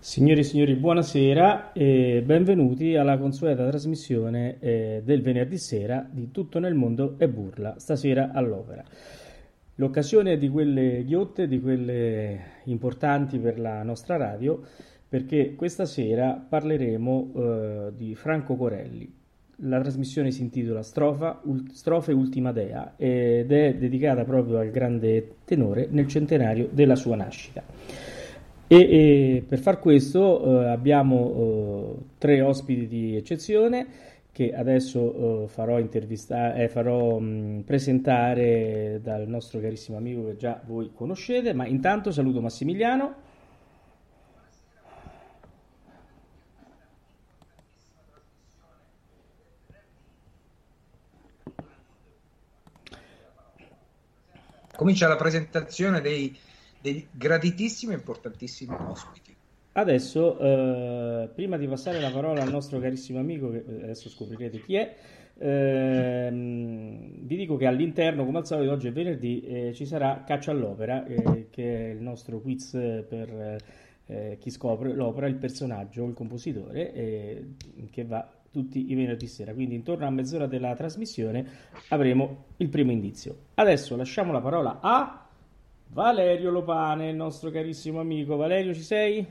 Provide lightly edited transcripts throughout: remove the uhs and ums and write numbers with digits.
Signori e signori, buonasera e benvenuti alla consueta trasmissione del venerdì sera di Tutto nel mondo è burla, stasera all'opera. L'occasione di quelle ghiotte, di quelle importanti per la nostra radio, perché questa sera parleremo di Franco Corelli. La trasmissione si intitola Strofe Ultima Dea ed è dedicata proprio al grande tenore nel centenario della sua nascita. E per far questo abbiamo tre ospiti di eccezione che adesso farò presentare dal nostro carissimo amico che già voi conoscete, ma intanto saluto Massimiliano. Comincia la presentazione dei graditissimi e importantissimi ospiti. Adesso, prima di passare la parola al nostro carissimo amico, che adesso scoprirete chi è, vi dico che all'interno, come al solito, oggi è venerdì, ci sarà Caccia all'Opera, che è il nostro quiz per chi scopre l'opera, il personaggio, il compositore, che va tutti i venerdì sera, quindi intorno a mezz'ora della trasmissione avremo il primo indizio. Adesso lasciamo la parola a Valerio Lopane, il nostro carissimo amico. Valerio, ci sei?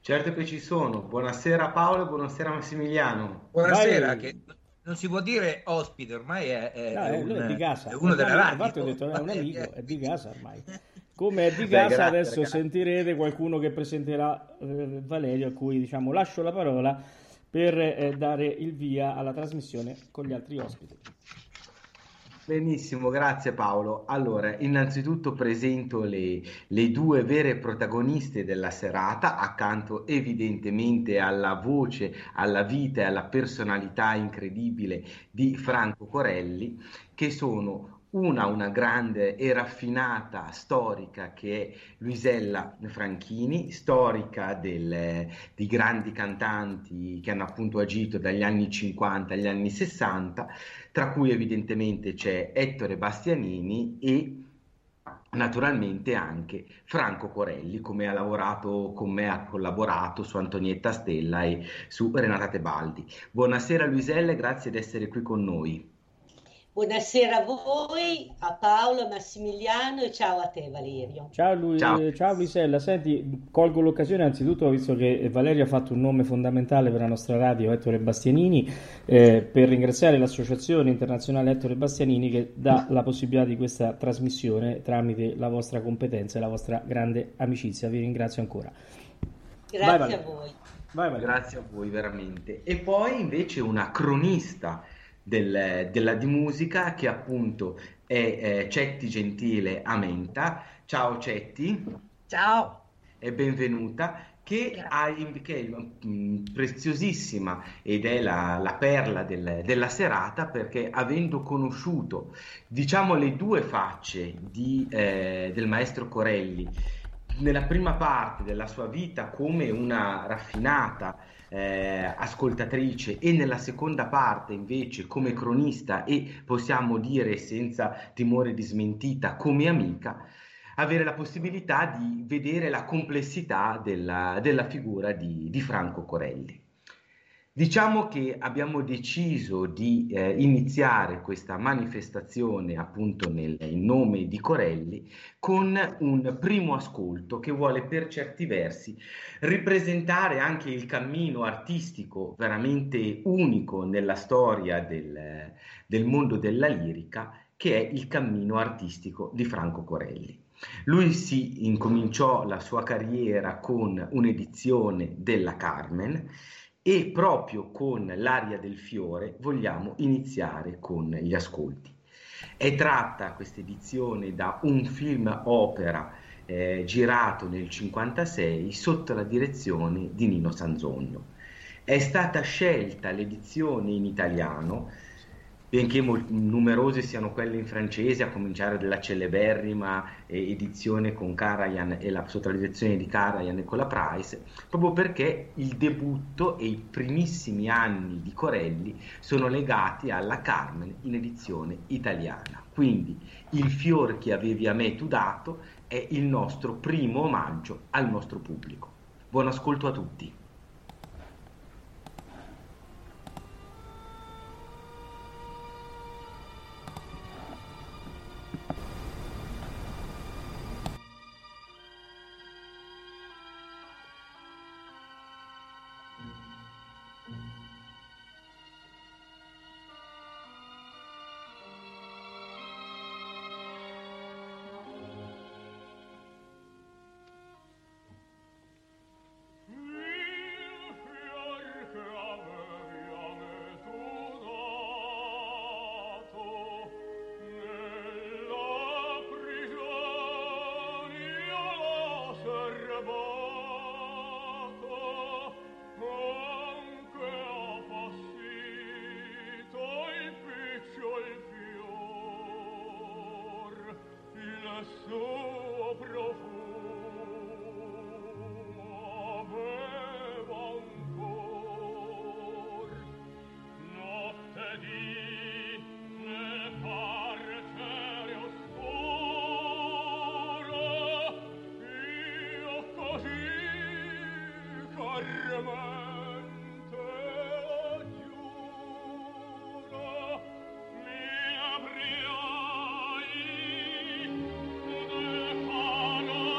Certo che ci sono. Buonasera Paolo, buonasera Massimiliano. Buonasera, Valerio. Che non si può dire ospite, ormai è di casa. È uno della radio. Infatti ho detto, è un amico, è di casa ormai. Come è di casa, grazie, adesso ragazzi. Sentirete qualcuno che presenterà Valerio, a cui diciamo lascio la parola per dare il via alla trasmissione con gli altri ospiti. Benissimo, grazie Paolo. Allora, innanzitutto presento le due vere protagoniste della serata, accanto evidentemente alla voce, alla vita e alla personalità incredibile di Franco Corelli, che sono una grande e raffinata storica che è Luisella Franchini, storica di grandi cantanti che hanno appunto agito dagli anni 50 agli anni 60, tra cui evidentemente c'è Ettore Bastianini e naturalmente anche Franco Corelli, come ha lavorato con me, ha collaborato su Antonietta Stella e su Renata Tebaldi. Buonasera Luisella e grazie di essere qui con noi. Buonasera a voi, a Paolo, a Massimiliano e ciao a te Valerio. Ciao Luisella, senti, colgo l'occasione anzitutto, visto che Valerio ha fatto un nome fondamentale per la nostra radio, Ettore Bastianini, per ringraziare l'Associazione Internazionale Ettore Bastianini che dà la possibilità di questa trasmissione tramite la vostra competenza e la vostra grande amicizia. Vi ringrazio ancora. Grazie a voi. Vai Valerio. Grazie a voi veramente. E poi invece una cronista di musica che appunto è Cetti Gentile Amenta. Ciao Cetti. Ciao. E benvenuta, che è preziosissima ed è la perla della serata, perché avendo conosciuto diciamo le due facce del maestro Corelli nella prima parte della sua vita come una raffinata ascoltatrice e nella seconda parte invece come cronista e possiamo dire senza timore di smentita come amica, avere la possibilità di vedere la complessità della figura di Franco Corelli. Diciamo che abbiamo deciso di iniziare questa manifestazione appunto in nome di Corelli con un primo ascolto che vuole per certi versi ripresentare anche il cammino artistico veramente unico nella storia del mondo della lirica, che è il cammino artistico di Franco Corelli. Lui si incominciò la sua carriera con un'edizione della Carmen, e proprio con l'aria del fiore vogliamo iniziare con gli ascolti. È tratta questa edizione da un film opera girato nel 1956 sotto la direzione di Nino Sanzogno. È stata scelta l'edizione in italiano, benché numerose siano quelle in francese, a cominciare dalla celeberrima edizione con Karajan e la sottolineazione di Karajan e con la Price, proprio perché il debutto e i primissimi anni di Corelli sono legati alla Carmen in edizione italiana. Quindi il fior che avevi a me tu dato è il nostro primo omaggio al nostro pubblico. Buon ascolto a tutti. Oh, no.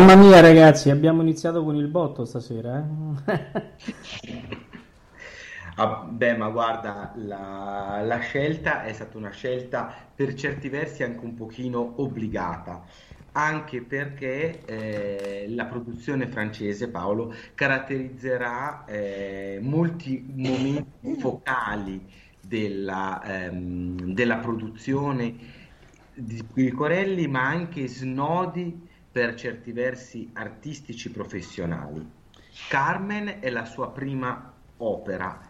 Mamma mia ragazzi, abbiamo iniziato con il botto stasera, eh? Ah, beh, ma guarda, la scelta è stata una scelta per certi versi anche un pochino obbligata, anche perché la produzione francese, Paolo, caratterizzerà molti momenti focali della produzione di Corelli, ma anche snodi per certi versi artistici professionali. Carmen è la sua prima opera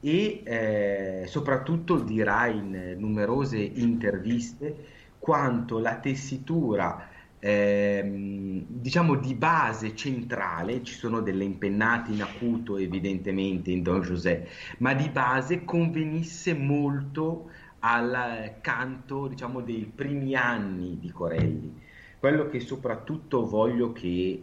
e soprattutto dirà in numerose interviste quanto la tessitura diciamo di base centrale, ci sono delle impennate in acuto evidentemente in Don José, ma di base convenisse molto al canto diciamo dei primi anni di Corelli. Quello che soprattutto voglio che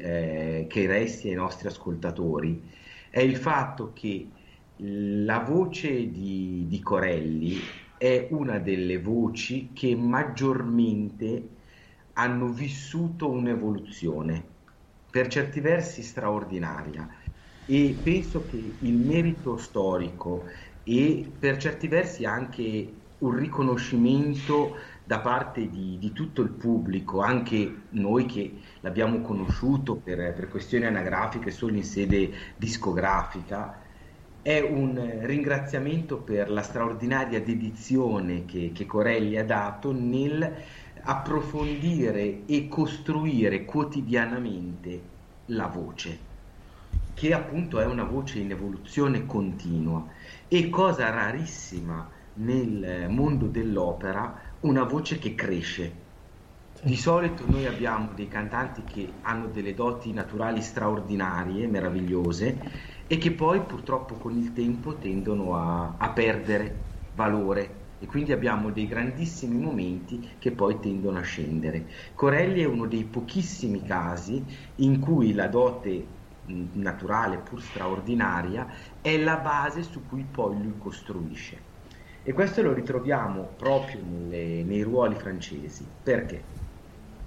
resti ai nostri ascoltatori è il fatto che la voce di Corelli è una delle voci che maggiormente hanno vissuto un'evoluzione, per certi versi straordinaria, e penso che il merito storico e per certi versi anche un riconoscimento da parte di tutto il pubblico, anche noi che l'abbiamo conosciuto per questioni anagrafiche solo in sede discografica, è un ringraziamento per la straordinaria dedizione che Corelli ha dato nel approfondire e costruire quotidianamente la voce, che appunto è una voce in evoluzione continua e, cosa rarissima nel mondo dell'opera, una voce che cresce. Di solito noi abbiamo dei cantanti che hanno delle doti naturali straordinarie, meravigliose, e che poi purtroppo con il tempo tendono a perdere valore, e quindi abbiamo dei grandissimi momenti che poi tendono a scendere. Corelli è uno dei pochissimi casi in cui la dote naturale, pur straordinaria, è la base su cui poi lui costruisce. E questo lo ritroviamo proprio nei ruoli francesi, perché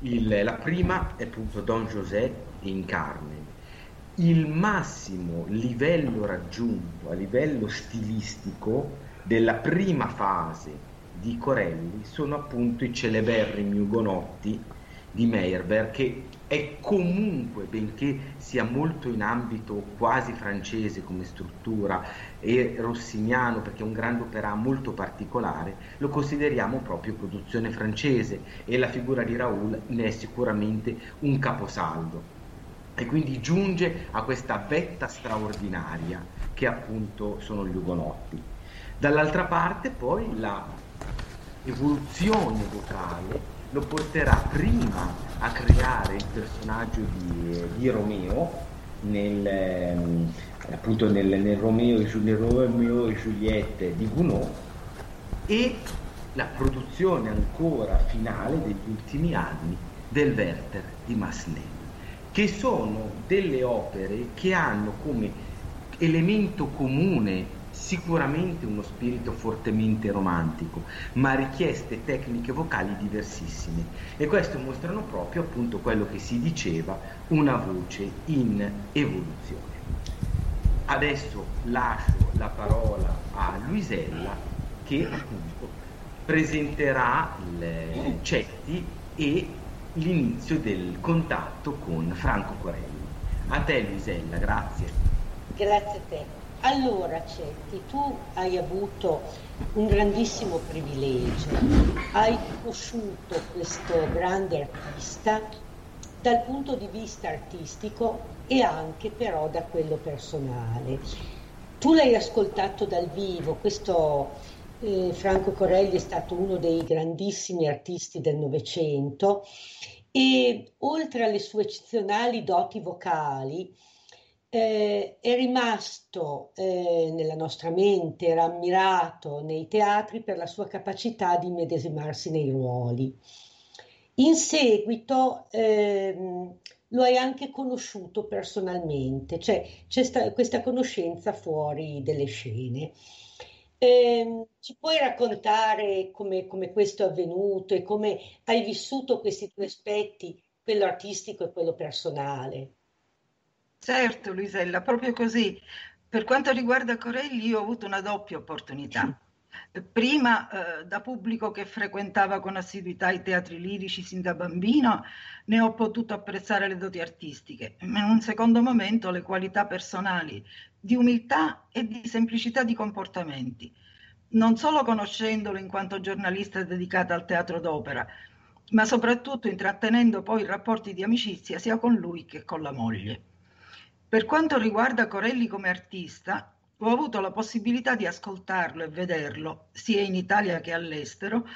la prima è appunto Don José in Carmen. Il massimo livello raggiunto a livello stilistico della prima fase di Corelli sono appunto i celeberrimi Ugonotti di Meyerbeer, che è comunque, benché sia molto in ambito quasi francese come struttura e rossiniano perché è un grande opera molto particolare, lo consideriamo proprio produzione francese, e la figura di Raoul ne è sicuramente un caposaldo, e quindi giunge a questa vetta straordinaria che appunto sono gli Ugonotti. Dall'altra parte poi la evoluzione vocale lo porterà prima a creare il personaggio di Romeo appunto nel Romeo e Giulietta di Gounod, e la produzione ancora finale degli ultimi anni del Werther di Massenet, che sono delle opere che hanno come elemento comune sicuramente uno spirito fortemente romantico, ma richieste tecniche vocali diversissime, e questo mostrano proprio appunto quello che si diceva, una voce in evoluzione. Adesso lascio la parola a Luisella, che appunto presenterà il Cetti e l'inizio del contatto con Franco Corelli. A te Luisella, grazie. Grazie a te. Allora Cetti, tu hai avuto un grandissimo privilegio, hai conosciuto questo grande artista dal punto di vista artistico e anche però da quello personale. Tu l'hai ascoltato dal vivo, questo Franco Corelli è stato uno dei grandissimi artisti del Novecento, e oltre alle sue eccezionali doti vocali, è rimasto nella nostra mente, era ammirato nei teatri per la sua capacità di immedesimarsi nei ruoli. In seguito lo hai anche conosciuto personalmente, cioè c'è questa conoscenza fuori delle scene. Ci puoi raccontare come questo è avvenuto e come hai vissuto questi due aspetti quello artistico e quello personale. Certo, Luisella, proprio così. Per quanto riguarda Corelli, io ho avuto una doppia opportunità. Prima, da pubblico che frequentava con assiduità i teatri lirici sin da bambino, ne ho potuto apprezzare le doti artistiche, ma in un secondo momento le qualità personali di umiltà e di semplicità di comportamenti, non solo conoscendolo in quanto giornalista dedicata al teatro d'opera, ma soprattutto intrattenendo poi rapporti di amicizia sia con lui che con la moglie. Per quanto riguarda Corelli come artista, ho avuto la possibilità di ascoltarlo e vederlo, sia in Italia che all'estero,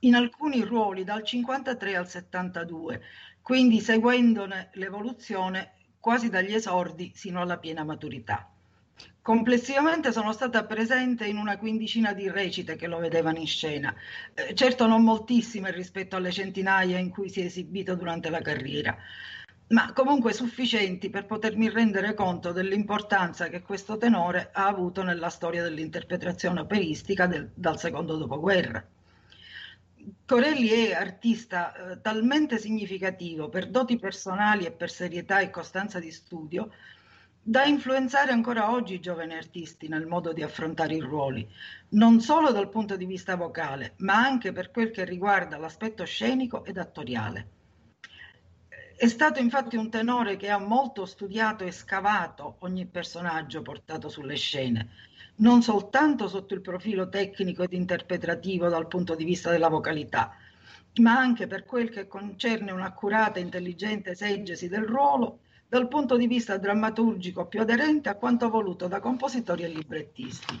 in alcuni ruoli dal 1953 al 1972, quindi seguendone l'evoluzione quasi dagli esordi sino alla piena maturità. Complessivamente sono stata presente in una quindicina di recite che lo vedevano in scena, certo non moltissime rispetto alle centinaia in cui si è esibito durante la carriera, ma comunque sufficienti per potermi rendere conto dell'importanza che questo tenore ha avuto nella storia dell'interpretazione operistica dal secondo dopoguerra. Corelli è artista talmente significativo per doti personali e per serietà e costanza di studio da influenzare ancora oggi i giovani artisti nel modo di affrontare i ruoli, non solo dal punto di vista vocale, ma anche per quel che riguarda l'aspetto scenico ed attoriale. È stato infatti un tenore che ha molto studiato e scavato ogni personaggio portato sulle scene, non soltanto sotto il profilo tecnico ed interpretativo dal punto di vista della vocalità, ma anche per quel che concerne un'accurata e intelligente esegesi del ruolo dal punto di vista drammaturgico più aderente a quanto voluto da compositori e librettisti.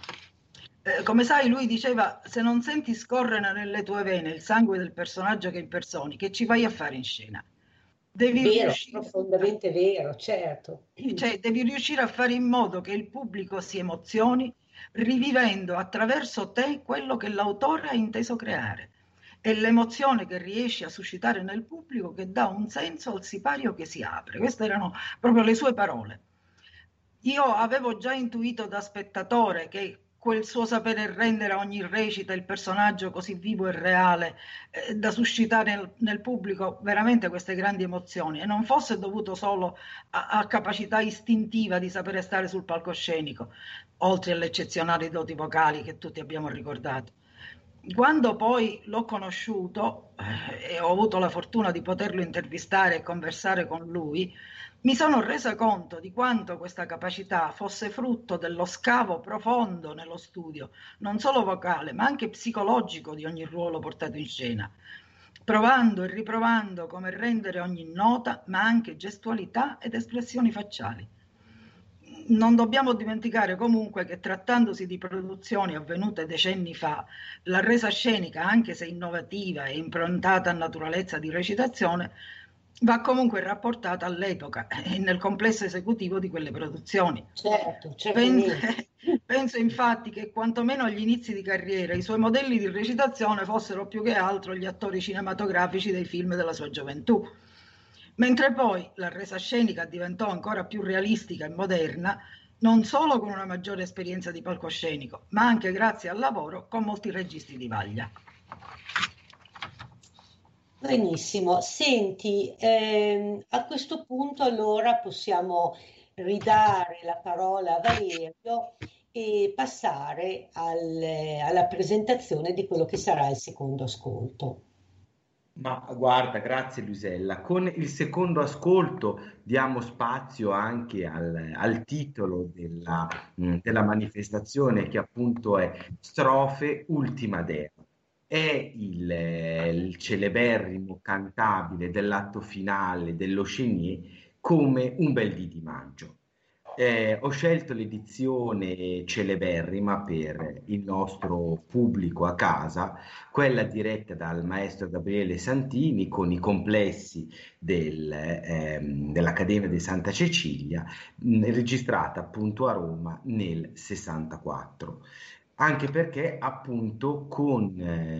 Come sai, lui diceva: se non senti scorrere nelle tue vene il sangue del personaggio che impersoni, che ci vai a fare in scena? Devi riuscire a fare in modo che il pubblico si emozioni, rivivendo attraverso te quello che l'autore ha inteso creare. È l'emozione che riesci a suscitare nel pubblico che dà un senso al sipario che si apre. Queste erano proprio le sue parole. Io avevo già intuito da spettatore che quel suo sapere rendere a ogni recita il personaggio così vivo e reale da suscitare nel pubblico veramente queste grandi emozioni, e non fosse dovuto solo a capacità istintiva di sapere stare sul palcoscenico, oltre alle eccezionali doti vocali che tutti abbiamo ricordato. Quando poi l'ho conosciuto e ho avuto la fortuna di poterlo intervistare e conversare con lui, mi sono resa conto di quanto questa capacità fosse frutto dello scavo profondo nello studio, non solo vocale, ma anche psicologico di ogni ruolo portato in scena, provando e riprovando come rendere ogni nota, ma anche gestualità ed espressioni facciali. Non dobbiamo dimenticare comunque che, trattandosi di produzioni avvenute decenni fa, la resa scenica, anche se innovativa e improntata a naturalezza di recitazione, va comunque rapportata all'epoca e nel complesso esecutivo di quelle produzioni. Certo. Penso infatti che quantomeno agli inizi di carriera i suoi modelli di recitazione fossero più che altro gli attori cinematografici dei film della sua gioventù, mentre poi la resa scenica diventò ancora più realistica e moderna, non solo con una maggiore esperienza di palcoscenico, ma anche grazie al lavoro con molti registi di vaglia. Benissimo, senti, a questo punto allora possiamo ridare la parola a Valerio e passare alla presentazione di quello che sarà il secondo ascolto. Ma guarda, grazie Luisella, con il secondo ascolto diamo spazio anche al titolo della manifestazione, che appunto è Strofe Ultima Dea. È il celeberrimo cantabile dell'atto finale dello Chénier, Come un bel dì di maggio. Ho scelto l'edizione celeberrima per il nostro pubblico a casa, quella diretta dal maestro Gabriele Santini con i complessi dell'Accademia di Santa Cecilia, registrata appunto a Roma nel 64. Anche perché appunto con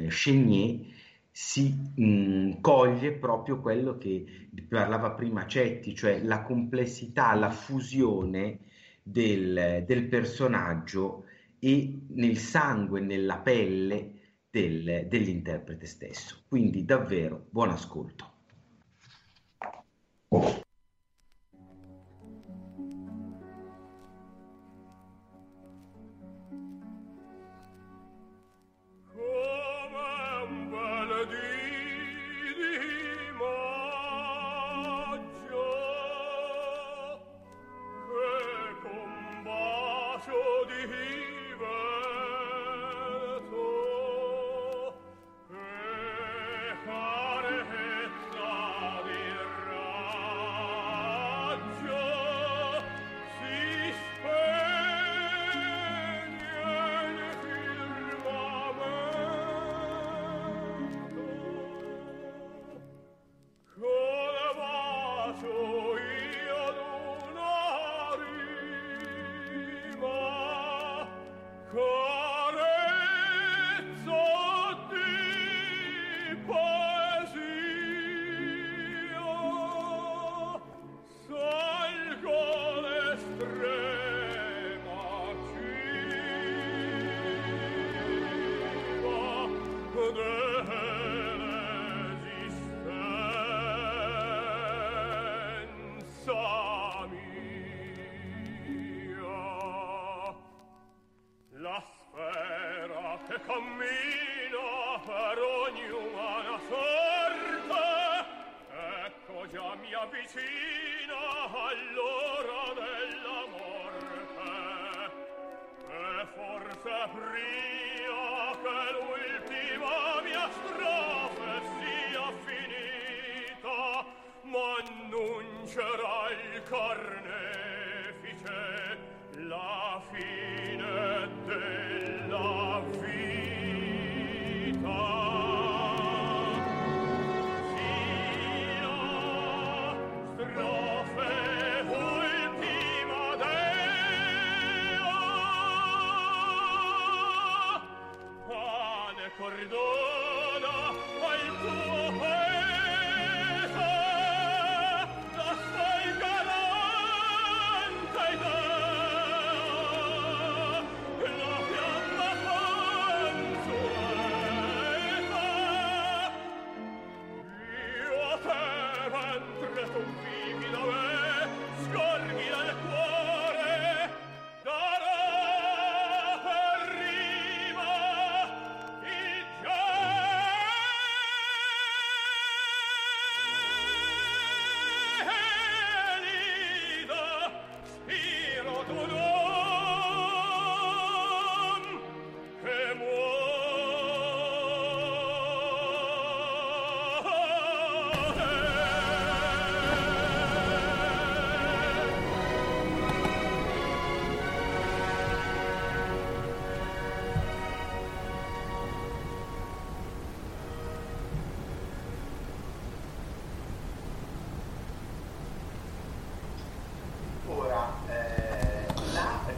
Chénier si coglie proprio quello che parlava prima Cetti, cioè la complessità, la fusione del personaggio e nel sangue, nella pelle dell'interprete stesso. Quindi davvero buon ascolto.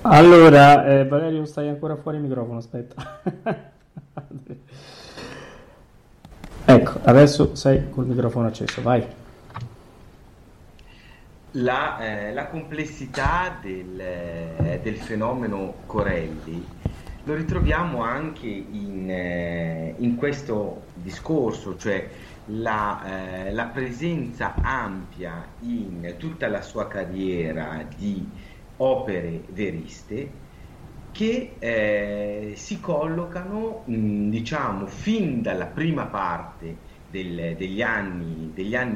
Allora, Valerio, stai ancora fuori microfono, aspetta. Ecco, adesso sei col microfono acceso, vai. La complessità del fenomeno Corelli lo ritroviamo anche in questo discorso, cioè la presenza ampia in tutta la sua carriera di opere veriste che si collocano diciamo fin dalla prima parte degli anni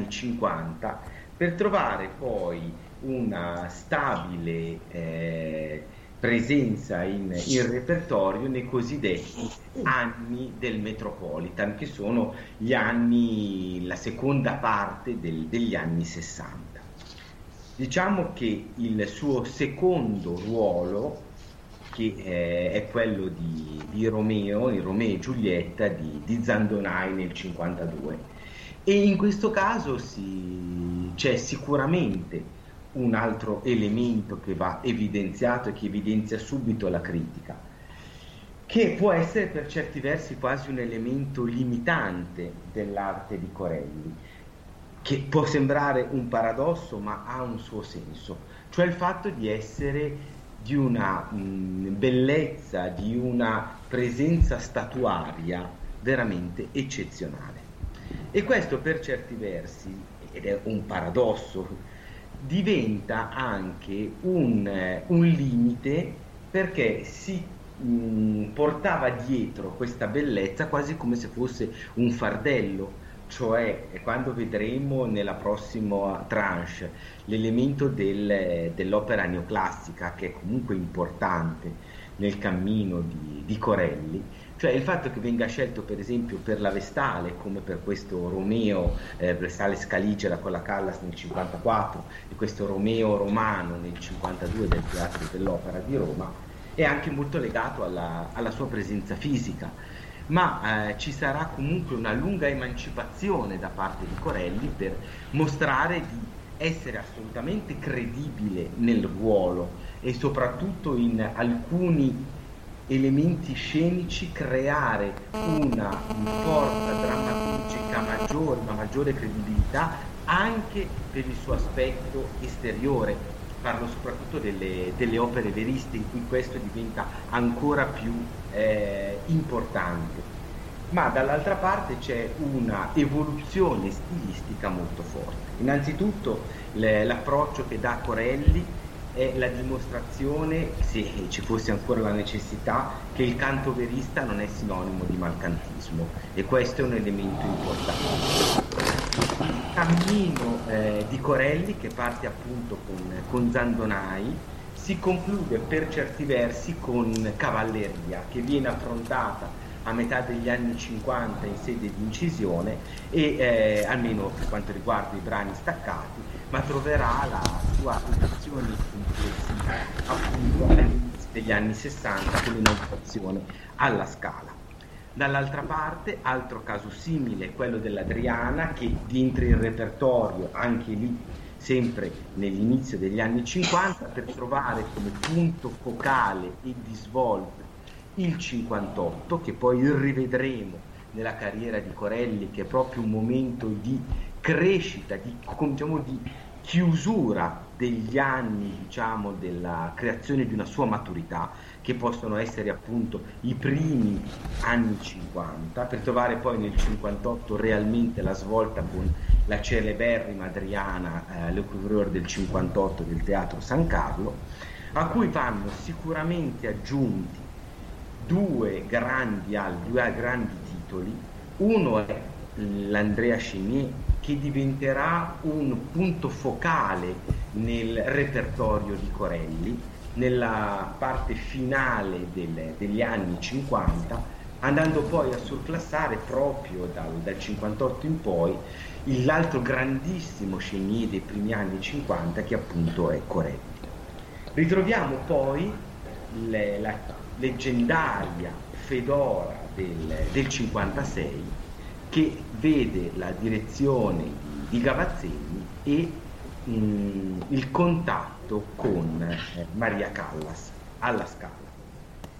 50 per trovare poi una stabile presenza in repertorio nei cosiddetti anni del Metropolitan, che sono gli anni, la seconda parte degli anni 60. Diciamo che il suo secondo ruolo, che è quello di Romeo e Giulietta di Zandonai nel 52, e in questo caso c'è sicuramente un altro elemento che va evidenziato e che evidenzia subito la critica, che può essere per certi versi quasi un elemento limitante dell'arte di Corelli, che può sembrare un paradosso ma ha un suo senso, cioè il fatto di essere di una bellezza, di una presenza statuaria veramente eccezionale. E questo per certi versi, ed è un paradosso, diventa anche un limite, perché si portava dietro questa bellezza quasi come se fosse un fardello. Cioè, quando vedremo nella prossima tranche l'elemento dell'opera neoclassica, che è comunque importante nel cammino di Corelli, cioè il fatto che venga scelto per esempio per la Vestale, come per questo Romeo, Vestale scaligera con la Callas nel 54 e questo Romeo romano nel 52 del Teatro dell'Opera di Roma, è anche molto legato alla sua presenza fisica. Ma ci sarà comunque una lunga emancipazione da parte di Corelli per mostrare di essere assolutamente credibile nel ruolo e soprattutto in alcuni elementi scenici creare una forza drammaturgica maggiore, una maggiore credibilità anche per il suo aspetto esteriore. Parlo soprattutto delle opere veriste, in cui questo diventa ancora più importante. Ma dall'altra parte c'è una evoluzione stilistica molto forte. Innanzitutto l'approccio che dà Corelli è la dimostrazione, se ci fosse ancora la necessità, che il canto verista non è sinonimo di malcantismo, e questo è un elemento importante. Il cammino di Corelli, che parte appunto con Zandonai, si conclude per certi versi con Cavalleria, che viene affrontata a metà degli anni 50 in sede di incisione e almeno per quanto riguarda i brani staccati, ma troverà la sua applicazione complessiva appunto all'inizio degli anni 60 con l'innovazione alla Scala. Dall'altra parte, altro caso simile è quello dell'Adriana, che entra in repertorio anche lì sempre nell'inizio degli anni 50 per trovare come punto focale e di svolta il 58, che poi rivedremo nella carriera di Corelli, che è proprio un momento di crescita, di chiusura degli anni, diciamo, della creazione di una sua maturità, che possono essere appunto i primi anni 50, per trovare poi nel 58 realmente la svolta con la celeberrima Adriana, l'Equilibriore del 58 del Teatro San Carlo, a cui vanno sicuramente aggiunti due grandi titoli. Uno è l'Andrea Chénier, che diventerà un punto focale nel repertorio di Corelli nella parte finale degli anni 50, andando poi a surclassare proprio dal 58 in poi l'altro grandissimo Chénier dei primi anni 50, che appunto è Corelli. Ritroviamo poi la leggendaria Fedora del 56, che vede la direzione di Gavazzini e il contatto con Maria Callas alla Scala,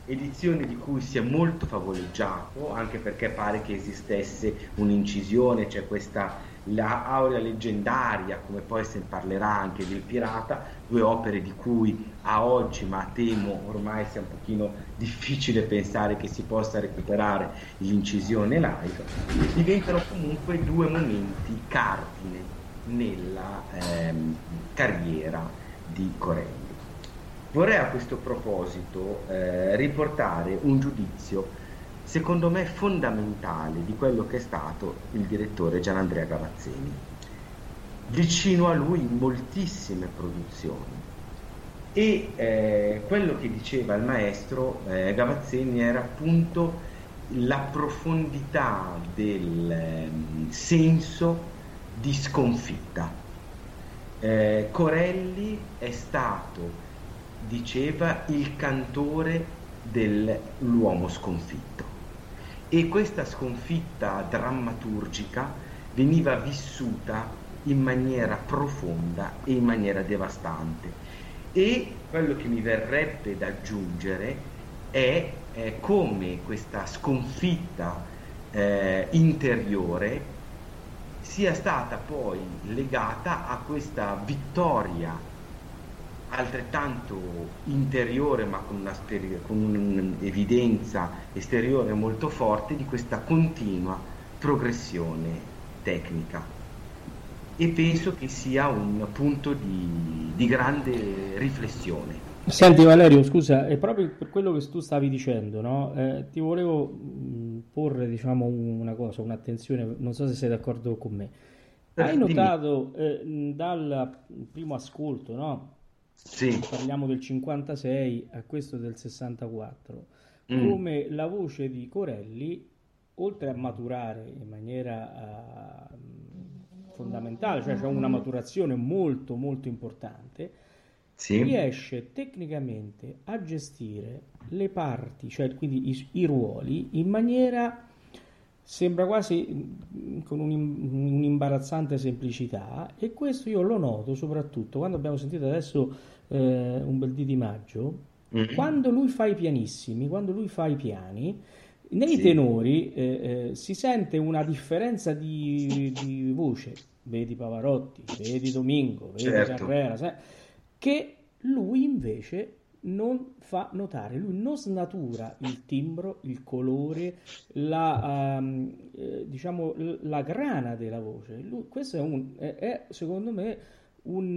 edizione di cui si è molto favoleggiato, anche perché pare che esistesse un'incisione, cioè questa la aurea leggendaria, come poi se ne parlerà anche del Pirata, due opere di cui a oggi, ma temo ormai sia un pochino difficile pensare che si possa recuperare l'incisione live, diventano comunque due momenti cardine nella carriera di Corelli. Vorrei a questo proposito riportare un giudizio secondo me fondamentale di quello che è stato il direttore Gianandrea Gavazzeni, vicino a lui in moltissime produzioni, e quello che diceva il maestro Gavazzeni era appunto la profondità del senso di sconfitta. Corelli è stato, diceva, il cantore dell'uomo sconfitto. E questa sconfitta drammaturgica veniva vissuta in maniera profonda e in maniera devastante. E quello che mi verrebbe da aggiungere è come questa sconfitta interiore sia stata poi legata a questa vittoria altrettanto interiore, ma con un'evidenza esteriore molto forte, di questa continua progressione tecnica. e penso che sia un punto di grande riflessione. Senti Valerio, scusa, è proprio per quello che tu stavi dicendo, no? Ti volevo porre, diciamo, una cosa, un'attenzione, non so se sei d'accordo con me. Hai notato dal primo ascolto, no? Sì. Parliamo del 56 a questo del 64, come la voce di Corelli, oltre a maturare in maniera fondamentale, cioè c'è una maturazione molto molto importante, sì, riesce tecnicamente a gestire le parti, cioè quindi i ruoli, in maniera, sembra quasi con un'imbarazzante semplicità, e questo io lo noto soprattutto quando abbiamo sentito adesso Un bel dì di maggio, quando lui fa i pianissimi, quando lui fa i piani. Nei sì, tenori si sente una differenza di voce, vedi Pavarotti, vedi Domingo, vedi Carrera, certo, che lui invece non fa notare, lui non snatura il timbro, il colore, diciamo la grana della voce. Lui, questo è secondo me un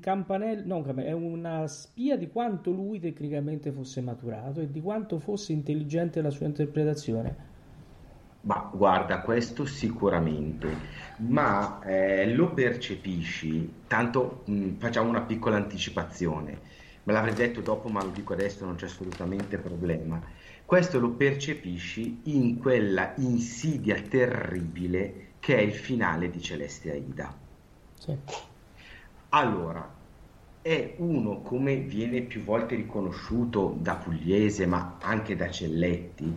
campanello, è una spia di quanto lui tecnicamente fosse maturato e di quanto fosse intelligente la sua interpretazione. Ma guarda, questo sicuramente, ma lo percepisci, tanto facciamo una piccola anticipazione, me l'avrei detto dopo ma lo dico adesso, non c'è assolutamente problema. Questo lo percepisci in quella insidia terribile che è il finale di Celeste Aida. Sì. Allora, è uno, come viene più volte riconosciuto da Pugliese, ma anche da Celletti,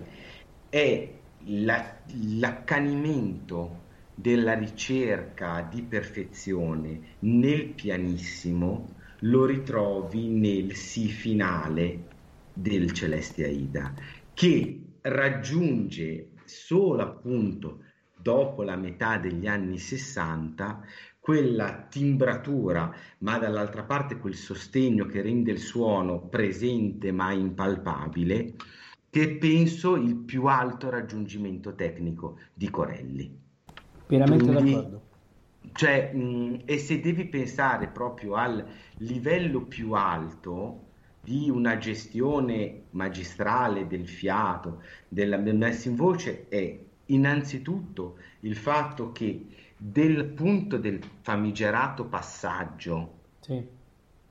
è l'accanimento della ricerca di perfezione nel pianissimo, lo ritrovi nel sì finale del Celeste Aida, che raggiunge solo appunto dopo la metà degli anni 60 quella timbratura, ma dall'altra parte quel sostegno che rende il suono presente ma impalpabile, che penso il più alto raggiungimento tecnico di Corelli. Veramente d'accordo. Cioè, e se devi pensare proprio al livello più alto di una gestione magistrale del fiato, della messa in voce, è innanzitutto il fatto che del punto del famigerato passaggio, sì,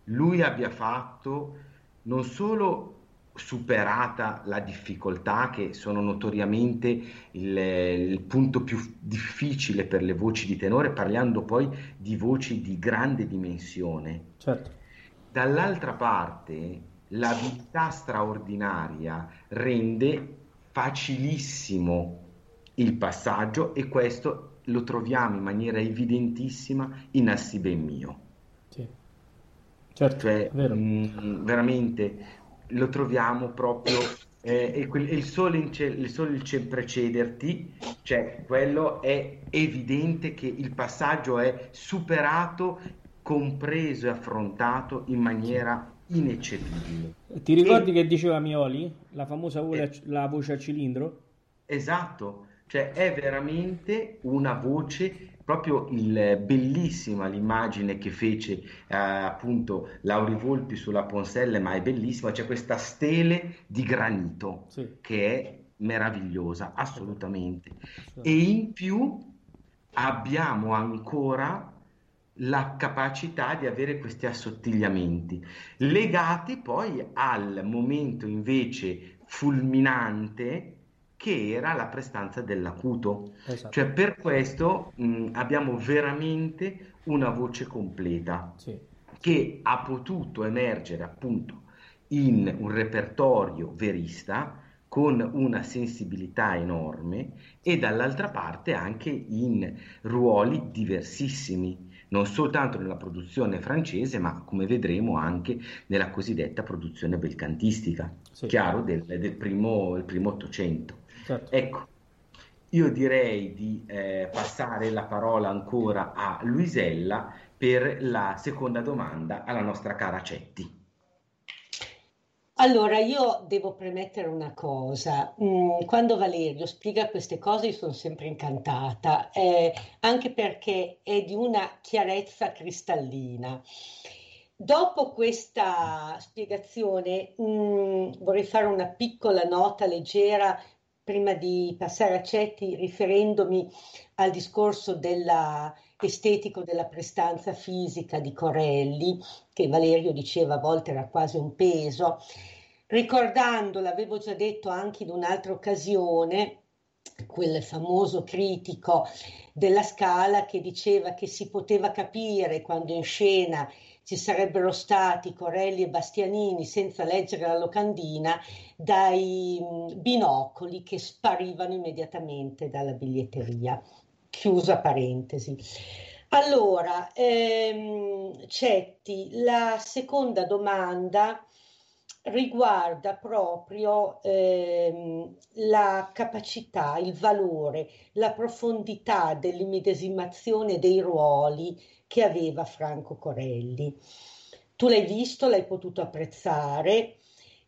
lui abbia fatto non solo superata la difficoltà, che sono notoriamente il punto più difficile per le voci di tenore, parlando poi di voci di grande dimensione, certo, dall'altra parte l'abilità straordinaria rende facilissimo il passaggio, e questo lo troviamo in maniera evidentissima in Assi ben mio, sì, certo, cioè, vero. Veramente lo troviamo proprio il sole precederti, cioè quello è evidente che il passaggio è superato, compreso e affrontato in maniera ineccepibile. Ti ricordi che diceva Mioli? La famosa la voce a cilindro? Esatto, cioè è veramente una voce, proprio bellissima l'immagine che fece appunto Lauri Volpi sulla Ponselle, ma è bellissima, c'è questa stele di granito, sì, che è meravigliosa, assolutamente, sì. E in più abbiamo ancora la capacità di avere questi assottigliamenti legati poi al momento invece fulminante che era la prestanza dell'acuto, esatto, cioè per questo abbiamo veramente una voce completa, sì, che ha potuto emergere appunto in un repertorio verista con una sensibilità enorme, e dall'altra parte anche in ruoli diversissimi, non soltanto nella produzione francese, ma come vedremo anche nella cosiddetta produzione belcantistica, sì, chiaro, del primo Ottocento. Certo. Ecco, io direi di passare la parola ancora a Luisella per la seconda domanda alla nostra cara Cetti. Allora, io devo premettere una cosa, quando Valerio spiega queste cose io sono sempre incantata, anche perché è di una chiarezza cristallina. Dopo questa spiegazione vorrei fare una piccola nota leggera prima di passare a Cetti, riferendomi al discorso estetico della prestanza fisica di Corelli, che Valerio diceva a volte era quasi un peso, ricordando, l'avevo già detto anche in un'altra occasione, quel famoso critico della Scala che diceva che si poteva capire quando in scena ci sarebbero stati Corelli e Bastianini senza leggere la locandina dai binocoli che sparivano immediatamente dalla biglietteria. Chiusa parentesi. Allora, Cetti, la seconda domanda riguarda proprio la capacità, il valore, la profondità dell'immedesimazione dei ruoli che aveva Franco Corelli. Tu l'hai visto, l'hai potuto apprezzare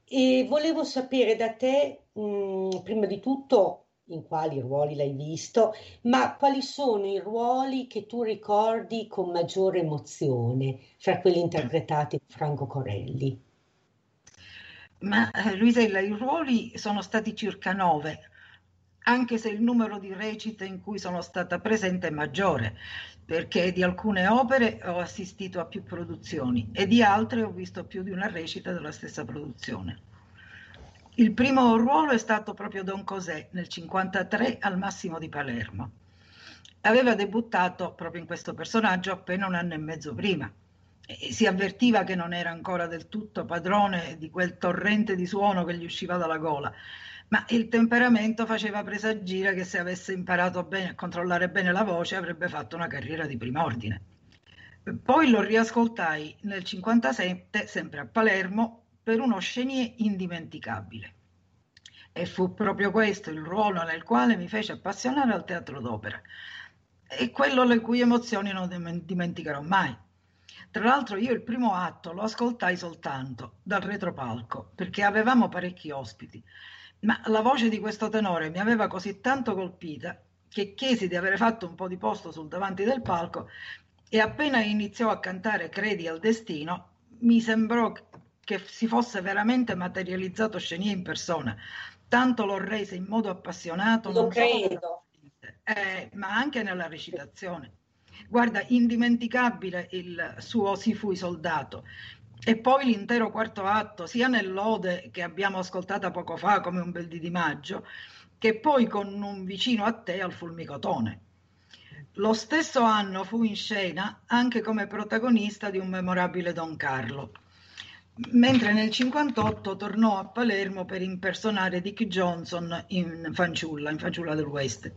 e volevo sapere da te, prima di tutto, in quali ruoli l'hai visto, ma quali sono i ruoli che tu ricordi con maggiore emozione fra quelli interpretati da Franco Corelli? Ma Luisella, i ruoli sono stati circa 9, anche se il numero di recite in cui sono stata presente è maggiore, perché di alcune opere ho assistito a più produzioni e di altre ho visto più di una recita della stessa produzione. Il primo ruolo è stato proprio Don Cosè nel 1953 al Massimo di Palermo. Aveva debuttato proprio in questo personaggio appena un anno e mezzo prima. Si avvertiva che non era ancora del tutto padrone di quel torrente di suono che gli usciva dalla gola, ma il temperamento faceva presagire che se avesse imparato bene a controllare bene la voce avrebbe fatto una carriera di prim'ordine. Poi lo riascoltai nel 1957, sempre a Palermo, per uno Chénier indimenticabile. E fu proprio questo il ruolo nel quale mi fece appassionare al teatro d'opera, e quello le cui emozioni non dimenticherò mai. Tra l'altro io il primo atto lo ascoltai soltanto dal retropalco, perché avevamo parecchi ospiti, ma la voce di questo tenore mi aveva così tanto colpita che chiesi di avere fatto un po' di posto sul davanti del palco, e appena iniziò a cantare Credi al destino mi sembrò che si fosse veramente materializzato Chénier in persona, tanto lo rese in modo appassionato, lo non credo. Ma anche nella recitazione. Guarda, indimenticabile il suo Si fui soldato, e poi l'intero quarto atto, sia nell'Ode che abbiamo ascoltata poco fa come un bel dì di maggio, che poi con un vicino a te al Fulmicotone. Lo stesso anno fu in scena anche come protagonista di un memorabile Don Carlo, mentre nel 1958 tornò a Palermo per impersonare Dick Johnson in Fanciulla del West.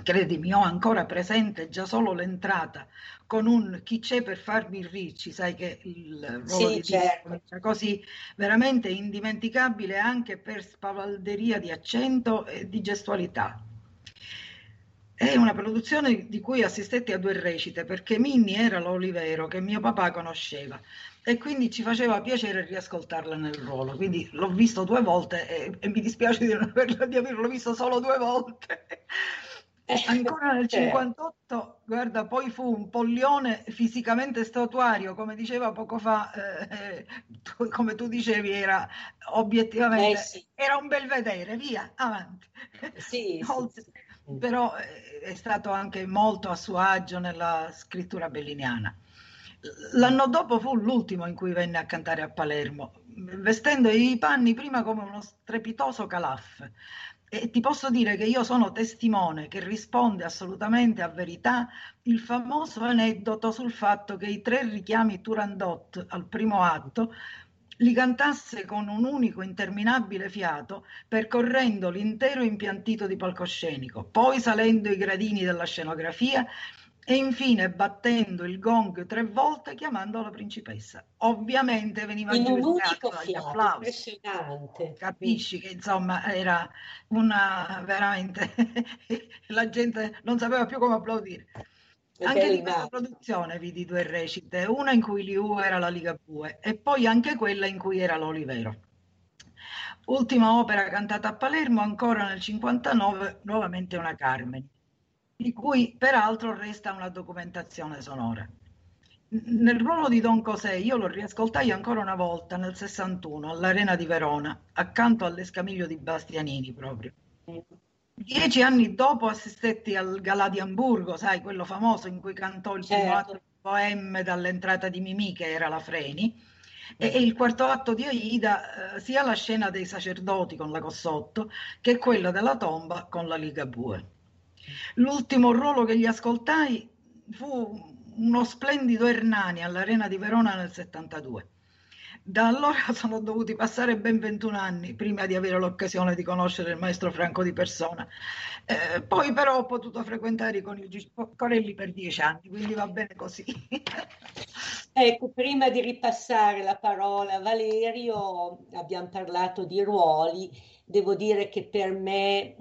Credimi, ho ancora presente già solo l'entrata con un "chi c'è per farmi ricci", sai che il ruolo sì, di certo. Così veramente indimenticabile anche per spavalderia di accento e di gestualità. È una produzione di cui assistetti a 2 recite, perché Minni era l'Olivero che mio papà conosceva e quindi ci faceva piacere riascoltarla nel ruolo, quindi l'ho visto 2 volte e mi dispiace di averlo visto solo 2 volte. Ancora nel 1958, guarda, poi fu un Pollione fisicamente statuario, come diceva poco fa, come tu dicevi, era obiettivamente sì. Era un bel vedere, via, avanti. Sì, sì. Però è stato anche molto a suo agio nella scrittura belliniana. L'anno dopo fu l'ultimo in cui venne a cantare a Palermo, vestendo i panni prima come uno strepitoso Calaf. E ti posso dire che io sono testimone che risponde assolutamente a verità il famoso aneddoto sul fatto che i 3 richiami Turandot al primo atto li cantasse con un unico interminabile fiato, percorrendo l'intero impiantito di palcoscenico, poi salendo i gradini della scenografia e infine battendo il gong 3 volte chiamando la principessa. Ovviamente veniva giudicato dagli applausi. Capisci che insomma era una veramente la gente non sapeva più come applaudire. Anche di questa produzione vidi 2 recite, una in cui Liu era la Ligabue e poi anche quella in cui era l'Olivero. Ultima opera cantata a Palermo ancora nel 59, nuovamente una Carmen, di cui peraltro resta una documentazione sonora. Nel ruolo di Don Cosè io lo riascoltai ancora una volta nel 61 all'Arena di Verona, accanto all'Escamiglio di Bastianini proprio. 10 anni dopo assistetti al Galà di Amburgo, sai, quello famoso in cui cantò il primo atto di Bohème dall'entrata di Mimì, che era la Freni, e il quarto atto di Aida, sia la scena dei sacerdoti con la Cossotto che quella della tomba con la Ligabue. L'ultimo ruolo che gli ascoltai fu uno splendido Ernani all'Arena di Verona nel 72. Da allora sono dovuti passare ben 21 anni prima di avere l'occasione di conoscere il maestro Franco di persona. Poi però ho potuto frequentare i coniugi Corelli per 10 anni, quindi va bene così. Ecco, prima di ripassare la parola a Valerio, abbiamo parlato di ruoli. Devo dire che per me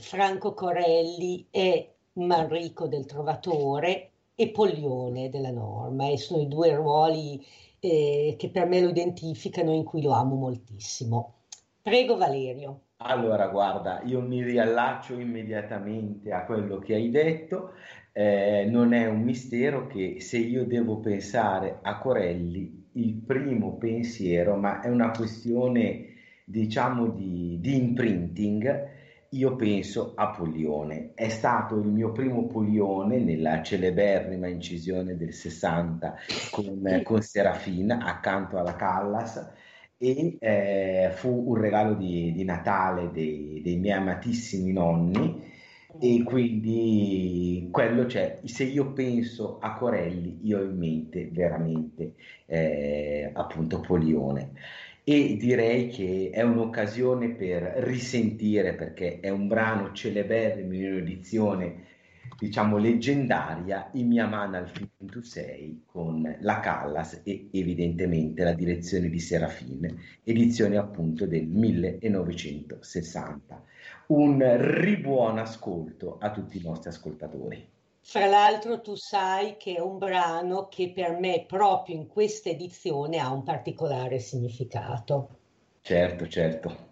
Franco Corelli è Manrico del Trovatore e Pollione della Norma, e sono i due ruoli che per me lo identificano, in cui lo amo moltissimo. Prego Valerio. Allora guarda, io mi riallaccio immediatamente a quello che hai detto. Non è un mistero che se io devo pensare a Corelli, il primo pensiero, ma è una questione diciamo di imprinting, io penso a Pollione. È stato il mio primo Pollione nella celeberrima incisione del 60 con Serafina accanto alla Callas, e fu un regalo di Natale dei miei amatissimi nonni, e quindi quello c'è. Se io penso a Corelli io ho in mente veramente appunto Pollione. E direi che è un'occasione per risentire, perché è un brano celeberrimo in un'edizione diciamo leggendaria, in mia mano al fin tu sei, con la Callas e evidentemente la direzione di Serafine, edizione appunto del 1960. Un ribuon ascolto a tutti i nostri ascoltatori. Fra l'altro tu sai che è un brano che per me proprio in questa edizione ha un particolare significato. Certo, certo.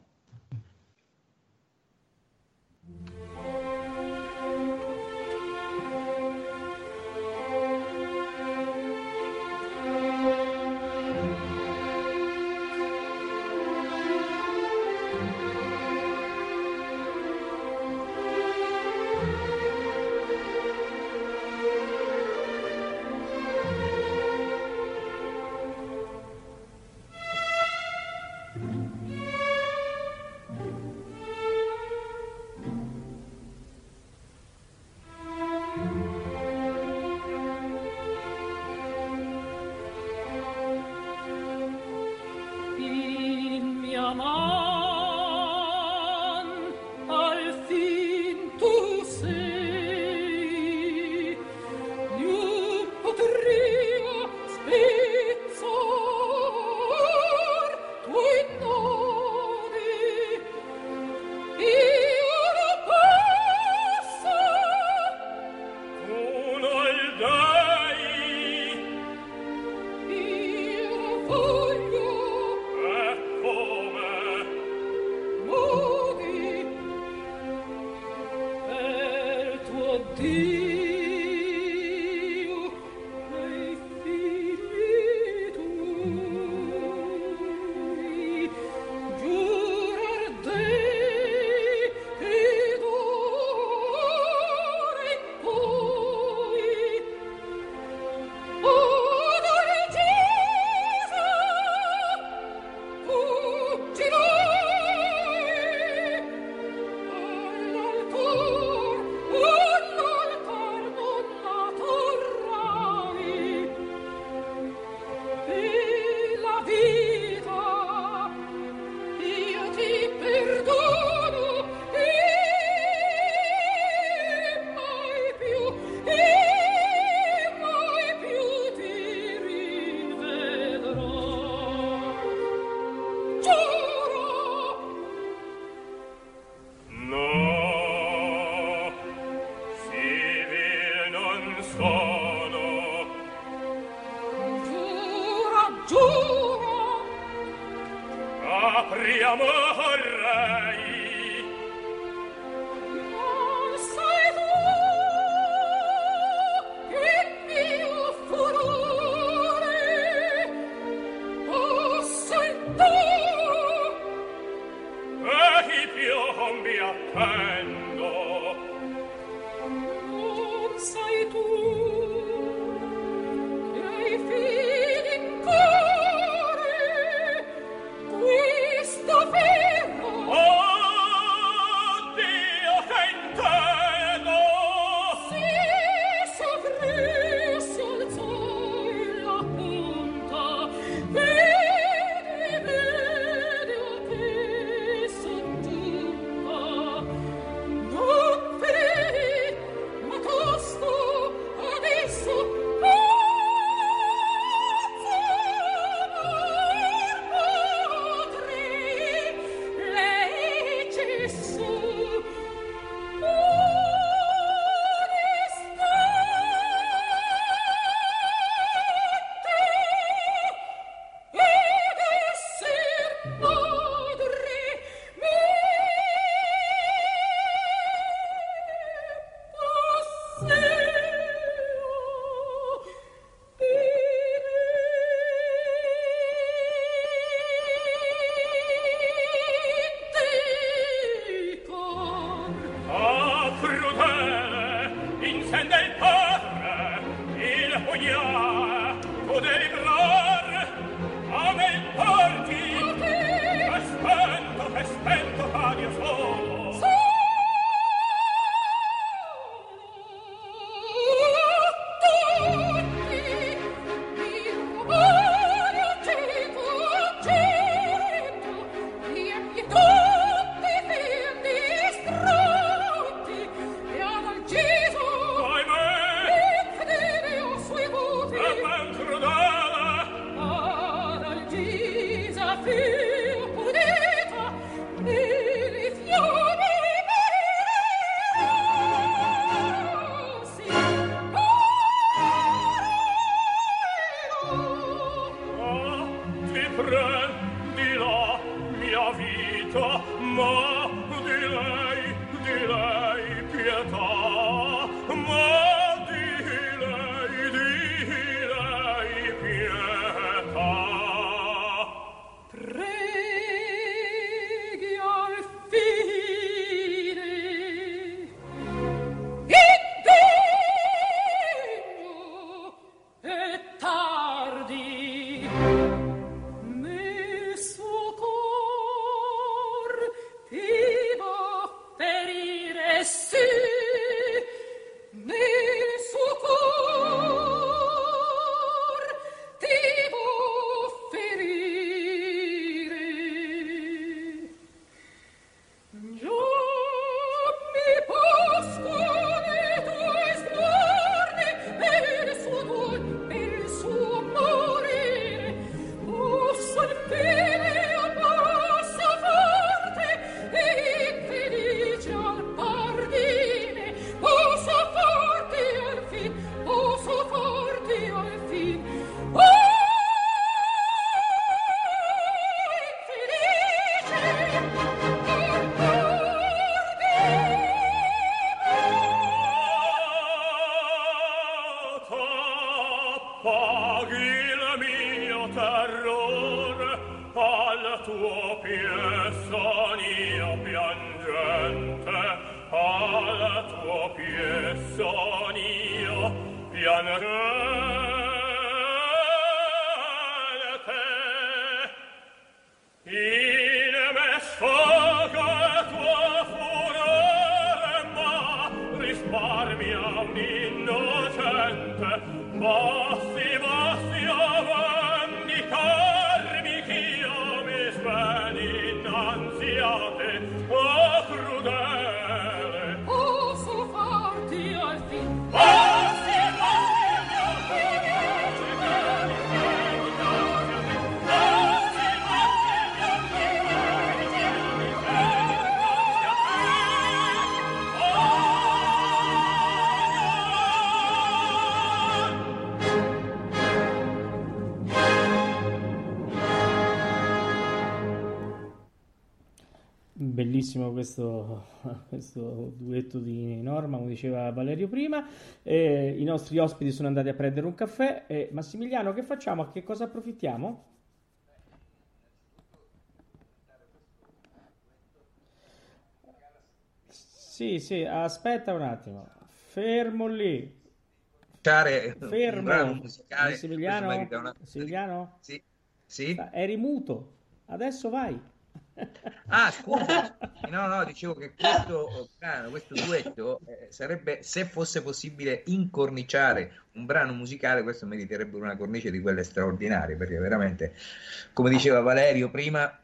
apriamo vorrei. bellissimo questo duetto di Norma, come diceva Valerio prima. I nostri ospiti sono andati a prendere un caffè. Massimiliano, che facciamo? A che cosa approfittiamo? Sì, aspetta un attimo, fermo lì. Fermo. Massimiliano? Sì. Eri muto, adesso vai. Ah, scusa, no, dicevo che questo duetto sarebbe, se fosse possibile incorniciare un brano musicale, questo meriterebbe una cornice di quelle straordinarie, perché veramente, come diceva Valerio prima,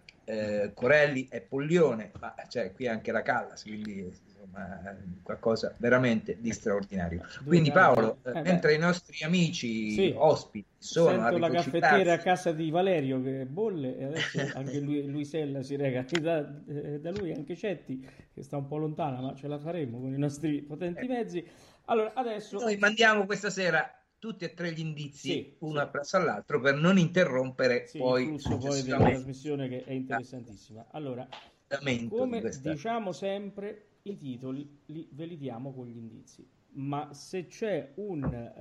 Corelli e Pollione, ma cioè, qui anche la Callas, quindi insomma qualcosa veramente di straordinario. Quindi Paolo, mentre i nostri amici ospiti sono a ricucitarsi... Sento la caffettiera a casa di Valerio che bolle, e adesso anche lui, Luisella si rega da lui, anche Cetti che sta un po' lontana, ma ce la faremo con i nostri potenti mezzi. Allora adesso... Noi mandiamo questa sera tutti e tre gli indizi uno appresso all'altro per non interrompere poi della trasmissione, che è interessantissima. Allora, come diciamo sempre, i titoli ve li diamo con gli indizi, ma se c'è una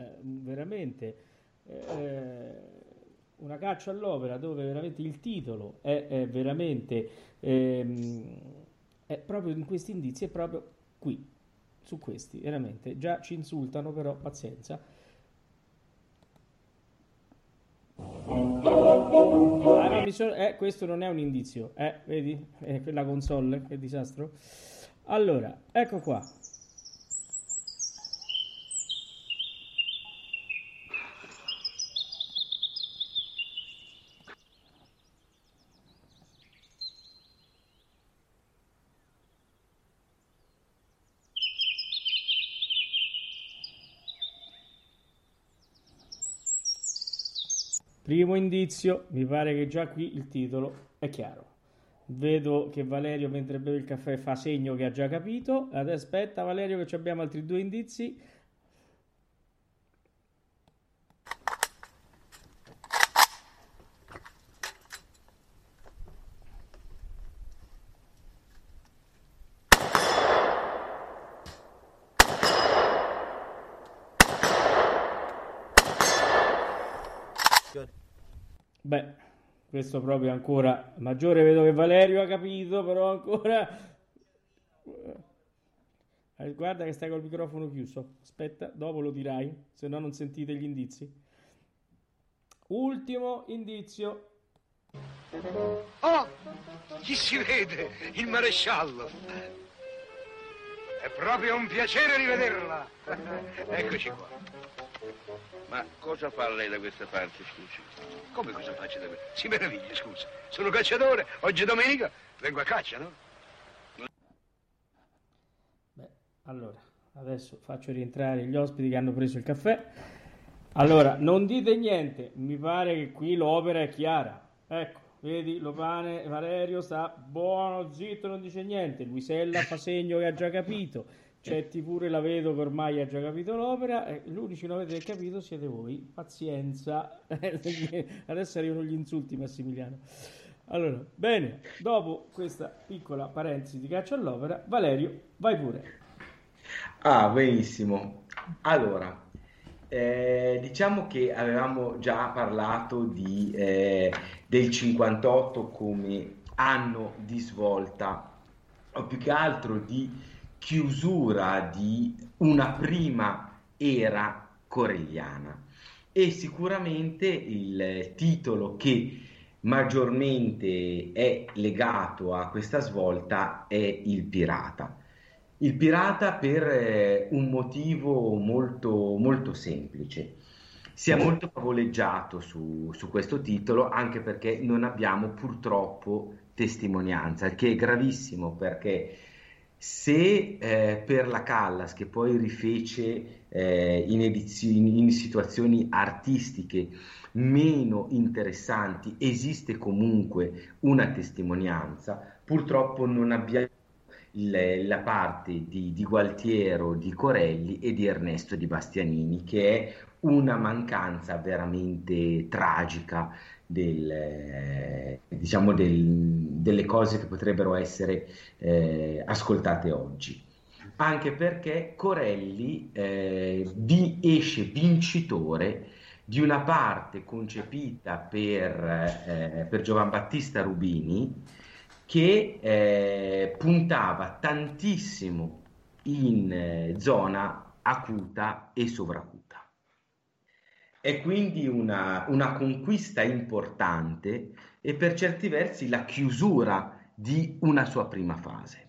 caccia all'opera dove veramente il titolo è veramente è proprio in questi indizi, è proprio qui, su questi, veramente già ci insultano, però pazienza. Questo non è un indizio, vedi? La console, che disastro. Allora, ecco qua. Primo indizio, mi pare che già qui il titolo è chiaro. Vedo che Valerio, mentre beve il caffè, fa segno che ha già capito. Adesso aspetta Valerio che ci abbiamo altri due indizi. Questo proprio ancora maggiore, vedo che Valerio ha capito, però ancora... Guarda che stai col microfono chiuso, aspetta, dopo lo dirai, se no non sentite gli indizi. Ultimo indizio. Oh, chi si vede? Il maresciallo! È proprio un piacere rivederla! Eccoci qua. Ma cosa fa lei da questa parte, scusi? Come cosa faccio da questa parte? Si meraviglia, scusi. Sono cacciatore, oggi è domenica, vengo a caccia, no? Beh, allora, adesso faccio rientrare gli ospiti che hanno preso il caffè. Allora, non dite niente, mi pare che qui l'opera è chiara. Ecco, vedi, Lopane, Valerio sta buono, zitto, non dice niente. Luisella fa segno che ha già capito. Cetti pure la vedo che ormai ha già capito l'opera, l'unico che non avete capito siete voi, pazienza. Adesso arrivano gli insulti, Massimiliano. Allora, bene, dopo questa piccola parentesi di caccia all'opera, Valerio, vai pure. Ah, benissimo. Allora, diciamo che avevamo già parlato del 58 come anno di svolta, o più che altro di chiusura di una prima era corelliana, e sicuramente il titolo che maggiormente è legato a questa svolta è Il Pirata. Il Pirata per un motivo molto, molto semplice. Si è molto favoleggiato su questo titolo, anche perché non abbiamo purtroppo testimonianza, il che è gravissimo, perché se per la Callas, che poi rifece in situazioni artistiche meno interessanti, esiste comunque una testimonianza, purtroppo non abbiamo la parte di Gualtiero, di Corelli e di Ernesto di Bastianini, che è una mancanza veramente tragica delle cose che potrebbero essere ascoltate oggi, anche perché Corelli esce vincitore di una parte concepita per Giovan Battista Rubini, che puntava tantissimo in zona acuta e sovracuta. È quindi una conquista importante e per certi versi la chiusura di una sua prima fase.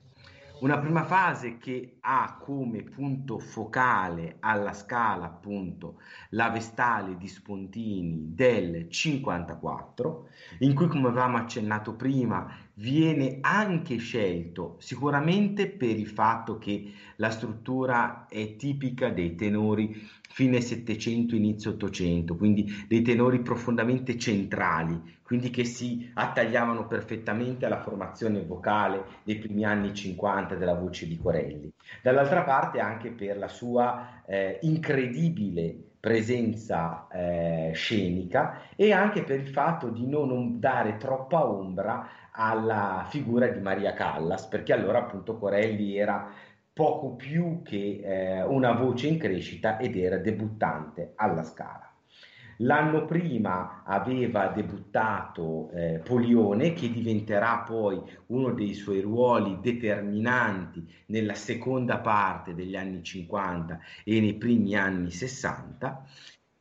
Una prima fase che ha come punto focale alla Scala appunto la Vestale di Spontini del 54, in cui, come avevamo accennato prima, viene anche scelto sicuramente per il fatto che la struttura è tipica dei tenori fine Settecento, inizio Ottocento, quindi dei tenori profondamente centrali, quindi che si attagliavano perfettamente alla formazione vocale dei primi anni 50 della voce di Corelli. Dall'altra parte anche per la sua incredibile presenza scenica e anche per il fatto di non dare troppa ombra alla figura di Maria Callas, perché allora appunto Corelli era poco più che una voce in crescita ed era debuttante alla Scala. L'anno prima aveva debuttato Pollione, che diventerà poi uno dei suoi ruoli determinanti nella seconda parte degli anni 50 e nei primi anni 60,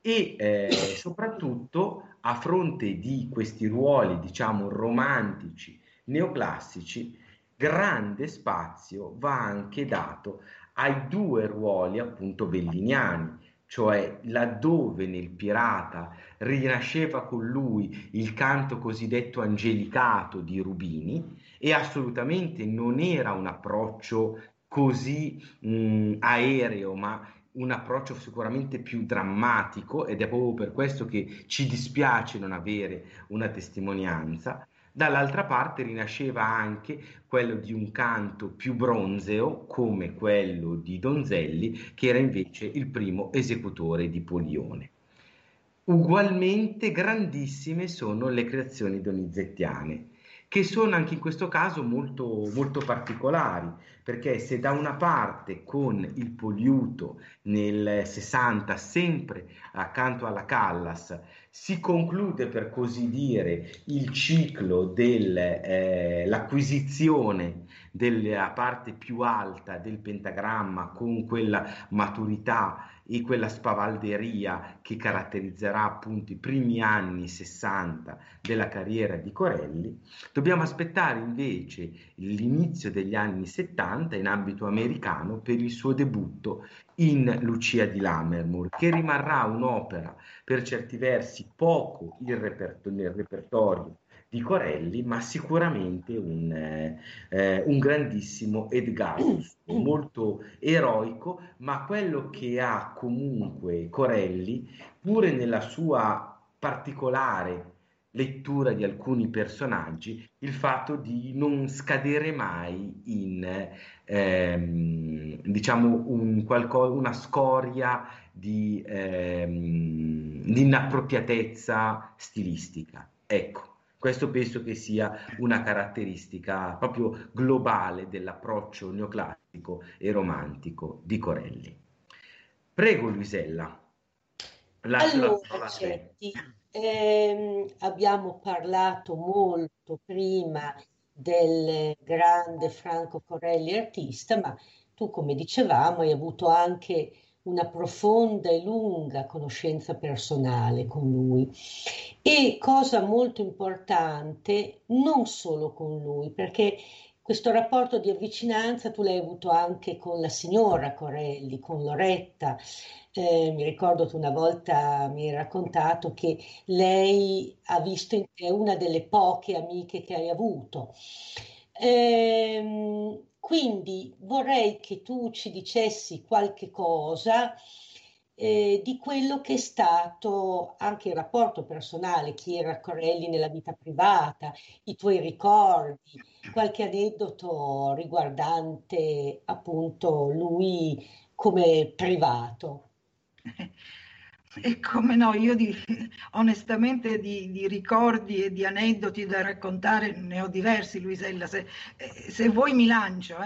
e soprattutto a fronte di questi ruoli, diciamo, romantici, neoclassici, grande spazio va anche dato ai due ruoli appunto belliniani, cioè laddove nel Pirata rinasceva con lui il canto cosiddetto angelicato di Rubini, e assolutamente non era un approccio così aereo, ma un approccio sicuramente più drammatico, ed è proprio per questo che ci dispiace non avere una testimonianza. Dall'altra parte rinasceva anche quello di un canto più bronzeo, come quello di Donzelli, che era invece il primo esecutore di Pollione. Ugualmente grandissime sono le creazioni donizettiane, che sono anche in questo caso molto, molto particolari, perché se da una parte con il Poliuto nel 60, sempre accanto alla Callas, si conclude per così dire il ciclo dell'acquisizione della parte più alta del pentagramma, con quella maturità e quella spavalderia che caratterizzerà appunto i primi anni 60 della carriera di Corelli, dobbiamo aspettare invece l'inizio degli anni 70 in ambito americano per il suo debutto in Lucia di Lammermoor, che rimarrà un'opera per certi versi poco nel repertorio di Corelli, ma sicuramente un grandissimo Edgarus, molto eroico, ma quello che ha comunque Corelli, pure nella sua particolare lettura di alcuni personaggi, il fatto di non scadere mai in diciamo una scoria di inappropriatezza stilistica. Ecco, questo penso che sia una caratteristica proprio globale dell'approccio neoclassico e romantico di Corelli. Prego Luisella. Allora, Cetti, abbiamo parlato molto prima del grande Franco Corelli artista, ma tu, come dicevamo, hai avuto anche una profonda e lunga conoscenza personale con lui, e cosa molto importante, non solo con lui, perché questo rapporto di avvicinanza tu l'hai avuto anche con la signora Corelli, con Loretta. Mi ricordo che una volta mi hai raccontato che lei ha visto in te una delle poche amiche che hai avuto. Quindi vorrei che tu ci dicessi qualche cosa di quello che è stato anche il rapporto personale, chi era Corelli nella vita privata, i tuoi ricordi, qualche aneddoto riguardante appunto lui come privato. E come no, io onestamente di ricordi e di aneddoti da raccontare ne ho diversi, Luisella, se vuoi mi lancio.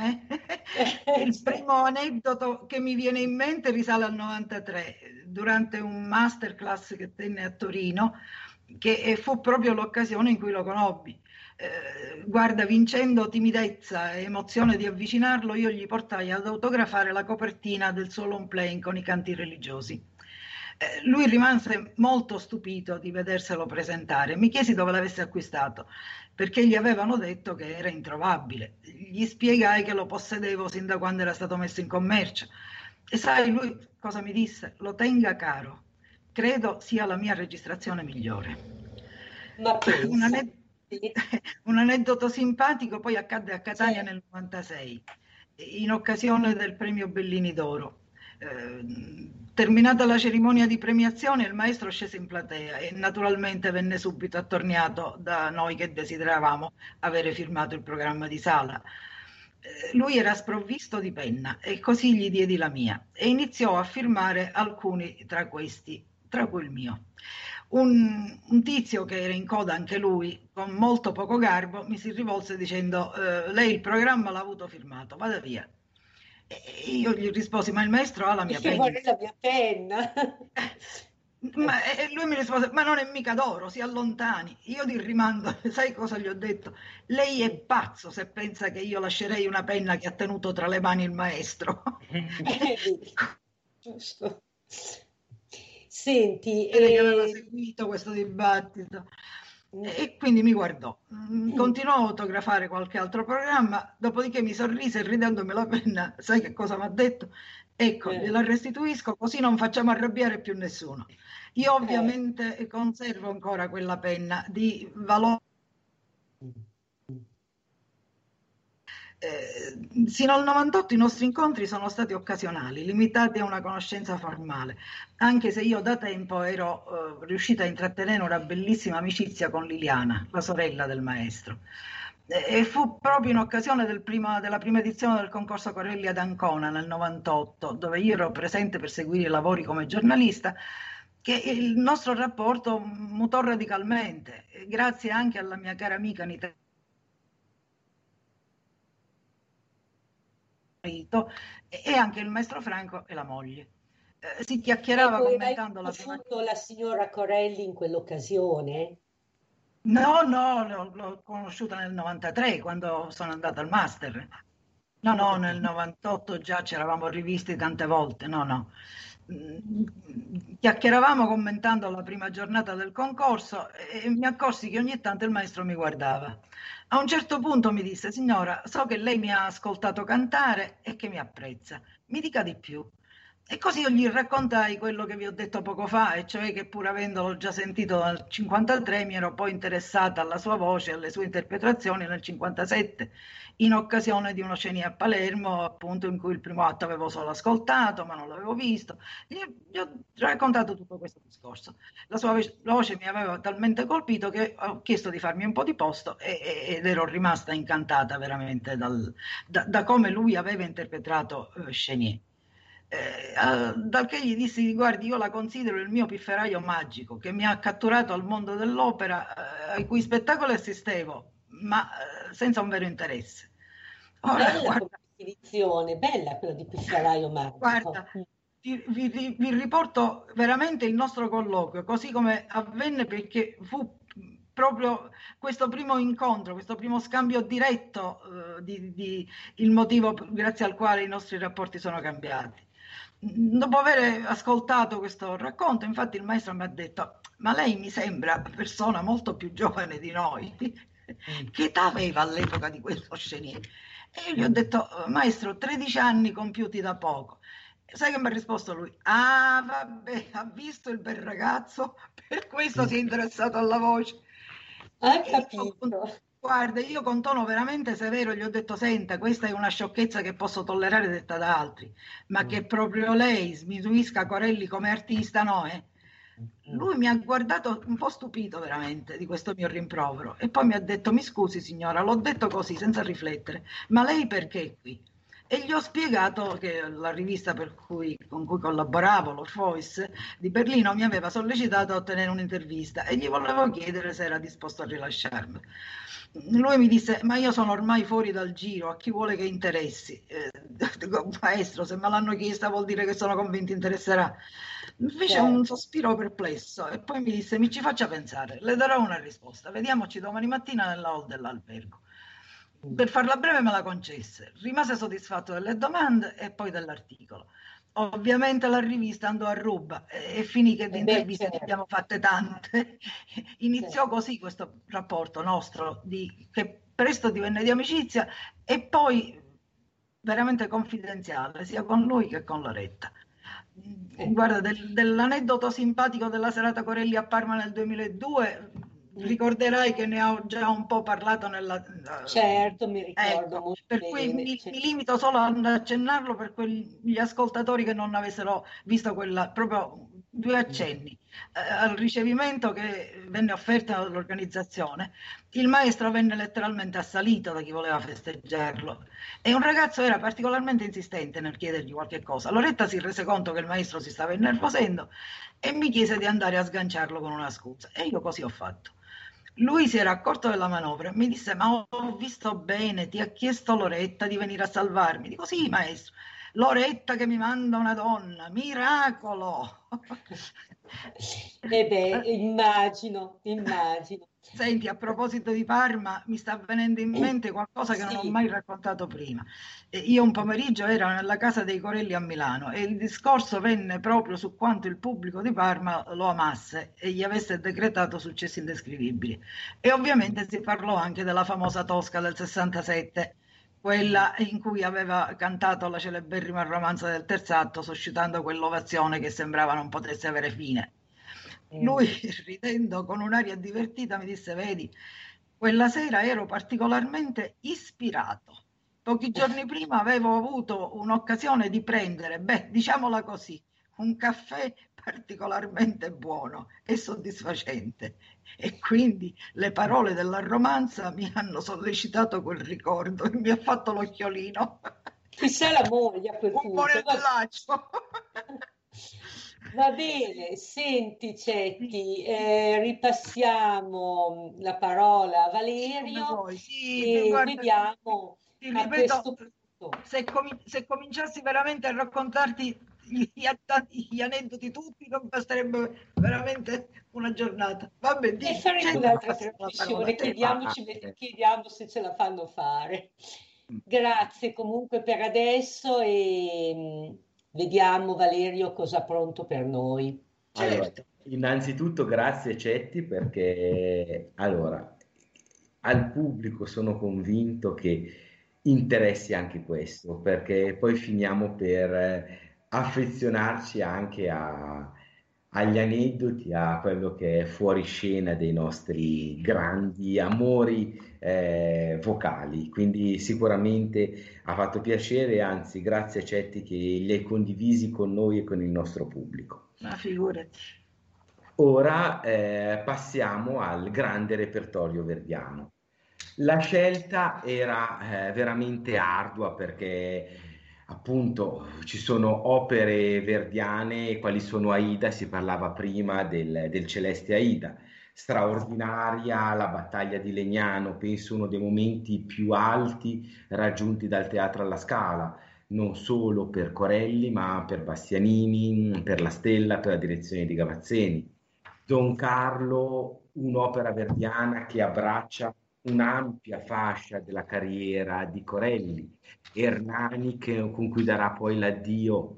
Il primo aneddoto che mi viene in mente risale al 93, durante un masterclass che tenne a Torino, che fu proprio l'occasione in cui lo conobbi. Guarda, vincendo timidezza e emozione di avvicinarlo, io gli portai ad autografare la copertina del suo long playing con i canti religiosi. Lui rimase molto stupito di vederselo presentare. Mi chiesi dove l'avesse acquistato, perché gli avevano detto che era introvabile. Gli spiegai che lo possedevo sin da quando era stato messo in commercio. E sai lui cosa mi disse? Lo tenga caro, credo sia la mia registrazione migliore. Ma un aneddoto simpatico poi accadde a Catania nel 96, in occasione del premio Bellini d'Oro. Terminata la cerimonia di premiazione, il maestro scese in platea e naturalmente venne subito attorniato da noi che desideravamo avere firmato il programma di sala. Lui era sprovvisto di penna e così gli diedi la mia e iniziò a firmare alcuni tra questi, tra cui il mio. Un tizio che era in coda anche lui, con molto poco garbo, mi si rivolse dicendo: lei il programma l'ha avuto firmato, vada via. E io gli risposi: ma il maestro ha la mia penna. Vuole la mia penna. E lui mi rispose: ma non è mica d'oro, si allontani. Io di rimando, sai cosa gli ho detto? Lei è pazzo se pensa che io lascerei una penna che ha tenuto tra le mani il maestro. Giusto. Senti, che aveva seguito questo dibattito e quindi mi guardò, continuò a autografare qualche altro programma, dopodiché mi sorrise ridendomi la penna. Sai che cosa mi ha detto? Ecco, gliela restituisco così non facciamo arrabbiare più nessuno. Io ovviamente conservo ancora quella penna di valore. Sino al 98 i nostri incontri sono stati occasionali, limitati a una conoscenza formale, anche se io da tempo ero riuscita a intrattenere una bellissima amicizia con Liliana, la sorella del maestro, e fu proprio in occasione della prima edizione del concorso Corelli ad Ancona nel 98, dove io ero presente per seguire i lavori come giornalista, che il nostro rapporto mutò radicalmente, grazie anche alla mia cara amica Nita, e anche il maestro Franco e la moglie. Si chiacchierava commentando la prima... la signora Corelli in quell'occasione? No, l'ho conosciuta nel 93 quando sono andata al master. No, nel 98 già ci eravamo rivisti tante volte. No. Chiacchieravamo commentando la prima giornata del concorso e mi accorsi che ogni tanto il maestro mi guardava. A un certo punto mi disse: signora, so che lei mi ha ascoltato cantare e che mi apprezza, mi dica di più. E così io gli raccontai quello che vi ho detto poco fa, e cioè che pur avendolo già sentito dal 1953 mi ero poi interessata alla sua voce e alle sue interpretazioni nel 1957, in occasione di un'oceania a Palermo, appunto, in cui il primo atto avevo solo ascoltato ma non l'avevo visto. Gli ho raccontato tutto questo discorso. La sua voce mi aveva talmente colpito che ho chiesto di farmi un po' di posto ed ero rimasta incantata veramente da come lui aveva interpretato Chénier. Dal che gli dissi: guardi, io la considero il mio pifferaio magico che mi ha catturato al mondo dell'opera, ai cui spettacoli assistevo ma senza un vero interesse. Bella, guarda, bella quella di pifferaio magico. Guarda, vi riporto veramente il nostro colloquio così come avvenne, perché fu proprio questo primo incontro, questo primo scambio diretto il motivo grazie al quale i nostri rapporti sono cambiati. Dopo aver ascoltato questo racconto, infatti, il maestro mi ha detto: ma lei mi sembra persona molto più giovane di noi. Che età aveva all'epoca di questo Chénier? E io gli ho detto: maestro, 13 anni compiuti da poco. E sai che mi ha risposto lui? Ah, vabbè, ha visto il bel ragazzo, per questo si è interessato alla voce. Hai capito? Guarda, io con tono veramente severo gli ho detto: senta, questa è una sciocchezza che posso tollerare detta da altri, ma che proprio lei sminuisca Corelli come artista, no? Lui mi ha guardato un po' stupito veramente di questo mio rimprovero e poi mi ha detto: mi scusi signora, l'ho detto così senza riflettere, ma lei perché è qui? e gli ho spiegato che la rivista con cui collaboravo, lo Fois, di Berlino, mi aveva sollecitato a ottenere un'intervista e gli volevo chiedere se era disposto a rilasciarmi. Lui mi disse: ma io sono ormai fuori dal giro, a chi vuole che interessi? Dico, maestro, se me l'hanno chiesta vuol dire che sono convinto interesserà. Mi fece un sospiro perplesso e poi mi disse: mi ci faccia pensare, le darò una risposta, vediamoci domani mattina nella hall dell'albergo. Per farla breve me la concesse, rimase soddisfatto delle domande e poi dell'articolo. Ovviamente la rivista andò a ruba e finì che di interviste ne abbiamo fatte tante. Iniziò così questo rapporto nostro che presto divenne di amicizia e poi veramente confidenziale sia con lui che con Loretta. Guarda, dell'aneddoto simpatico della serata Corelli a Parma nel 2002 ricorderai che ne ho già un po' parlato nella... Certo, mi ricordo molto per bene, cui mi limito solo ad accennarlo per gli ascoltatori che non avessero visto quella, proprio due accenni al ricevimento che venne offerto dall'organizzazione. Il maestro venne letteralmente assalito da chi voleva festeggiarlo e un ragazzo era particolarmente insistente nel chiedergli qualche cosa. Loretta si rese conto che il maestro si stava innervosendo e mi chiese di andare a sganciarlo con una scusa, e io così ho fatto. Lui si era accorto della manovra e mi disse: ma ho visto bene, ti ha chiesto Loretta di venire a salvarmi? Dico: sì, maestro. Loretta che mi manda una donna, miracolo! Immagino. Senti, a proposito di Parma, mi sta venendo in mente qualcosa che non ho mai raccontato prima. Io un pomeriggio ero nella casa dei Corelli a Milano e il discorso venne proprio su quanto il pubblico di Parma lo amasse e gli avesse decretato successi indescrivibili. E ovviamente si parlò anche della famosa Tosca del 67, quella in cui aveva cantato la celeberrima romanza del terzo atto, suscitando quell'ovazione che sembrava non potesse avere fine. Lui, ridendo con un'aria divertita, mi disse: vedi, quella sera ero particolarmente ispirato. Pochi giorni prima avevo avuto un'occasione di prendere, diciamola così, un caffè particolarmente buono e soddisfacente, e quindi le parole della romanza mi hanno sollecitato quel ricordo e mi ha fatto l'occhiolino. Chissà la moglie a quel punto. Un monellaccio. Va bene, senti Cetti, ripassiamo la parola a Valerio e vediamo a questo punto. Se cominciassi veramente a raccontarti gli aneddoti tutti, non basterebbe veramente una giornata. Va bene, e faremo un'altra trasmissione, chiediamo se ce la fanno fare. Grazie comunque per adesso e vediamo Valerio cosa ha pronto per noi. Certo. Allora, innanzitutto grazie Cetti, perché allora al pubblico sono convinto che interessi anche questo, perché poi finiamo per affezionarci anche agli aneddoti, a quello che è fuori scena dei nostri grandi amori vocali. Quindi sicuramente ha fatto piacere, anzi grazie a Cetti che li hai condivisi con noi e con il nostro pubblico. Ma figurati. Ora passiamo al grande repertorio verdiano. La scelta era veramente ardua, perché appunto ci sono opere verdiane quali sono Aida, si parlava prima del Celeste Aida, straordinaria la Battaglia di Legnano, penso uno dei momenti più alti raggiunti dal teatro alla Scala, non solo per Corelli ma per Bastianini, per La Stella, per la direzione di Gavazzeni. Don Carlo, un'opera verdiana che abbraccia un'ampia fascia della carriera di Corelli. Ernani, con cui darà poi l'addio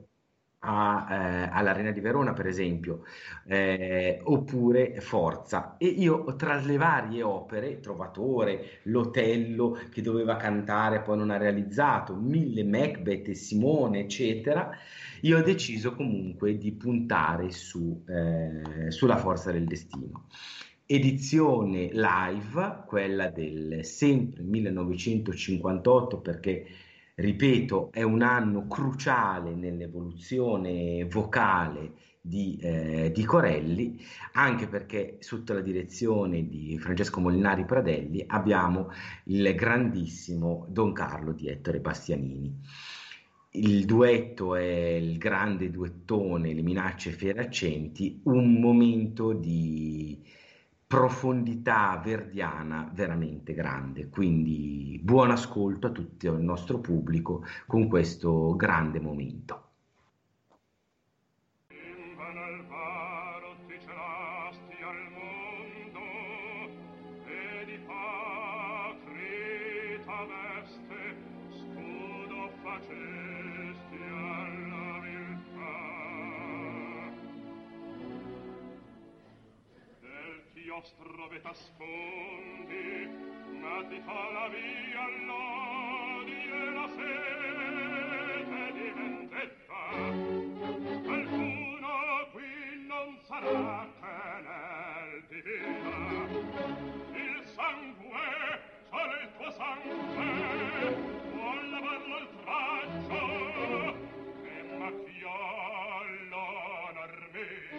all'Arena di Verona, per esempio, oppure Forza. E io tra le varie opere, Trovatore, L'Otello che doveva cantare poi non ha realizzato, Mille, Macbeth e Simone, eccetera, io ho deciso comunque di puntare sulla Forza del Destino. Edizione live, quella del sempre 1958, perché, ripeto, è un anno cruciale nell'evoluzione vocale di Corelli, anche perché sotto la direzione di Francesco Molinari Pradelli abbiamo il grandissimo Don Carlo di Ettore Bastianini. il duetto è il grande duettone, le minacce fioracenti, un momento di profondità verdiana veramente grande, quindi buon ascolto a tutto il nostro pubblico con questo grande momento. Strove t'ascondi, ma ti fa la via all'odio e la sete di vendetta. Qualcuno qui non sarà che nel divina. Il sangue, solo il tuo sangue, vuol lavarlo il traccio che macchiò l'onor mio.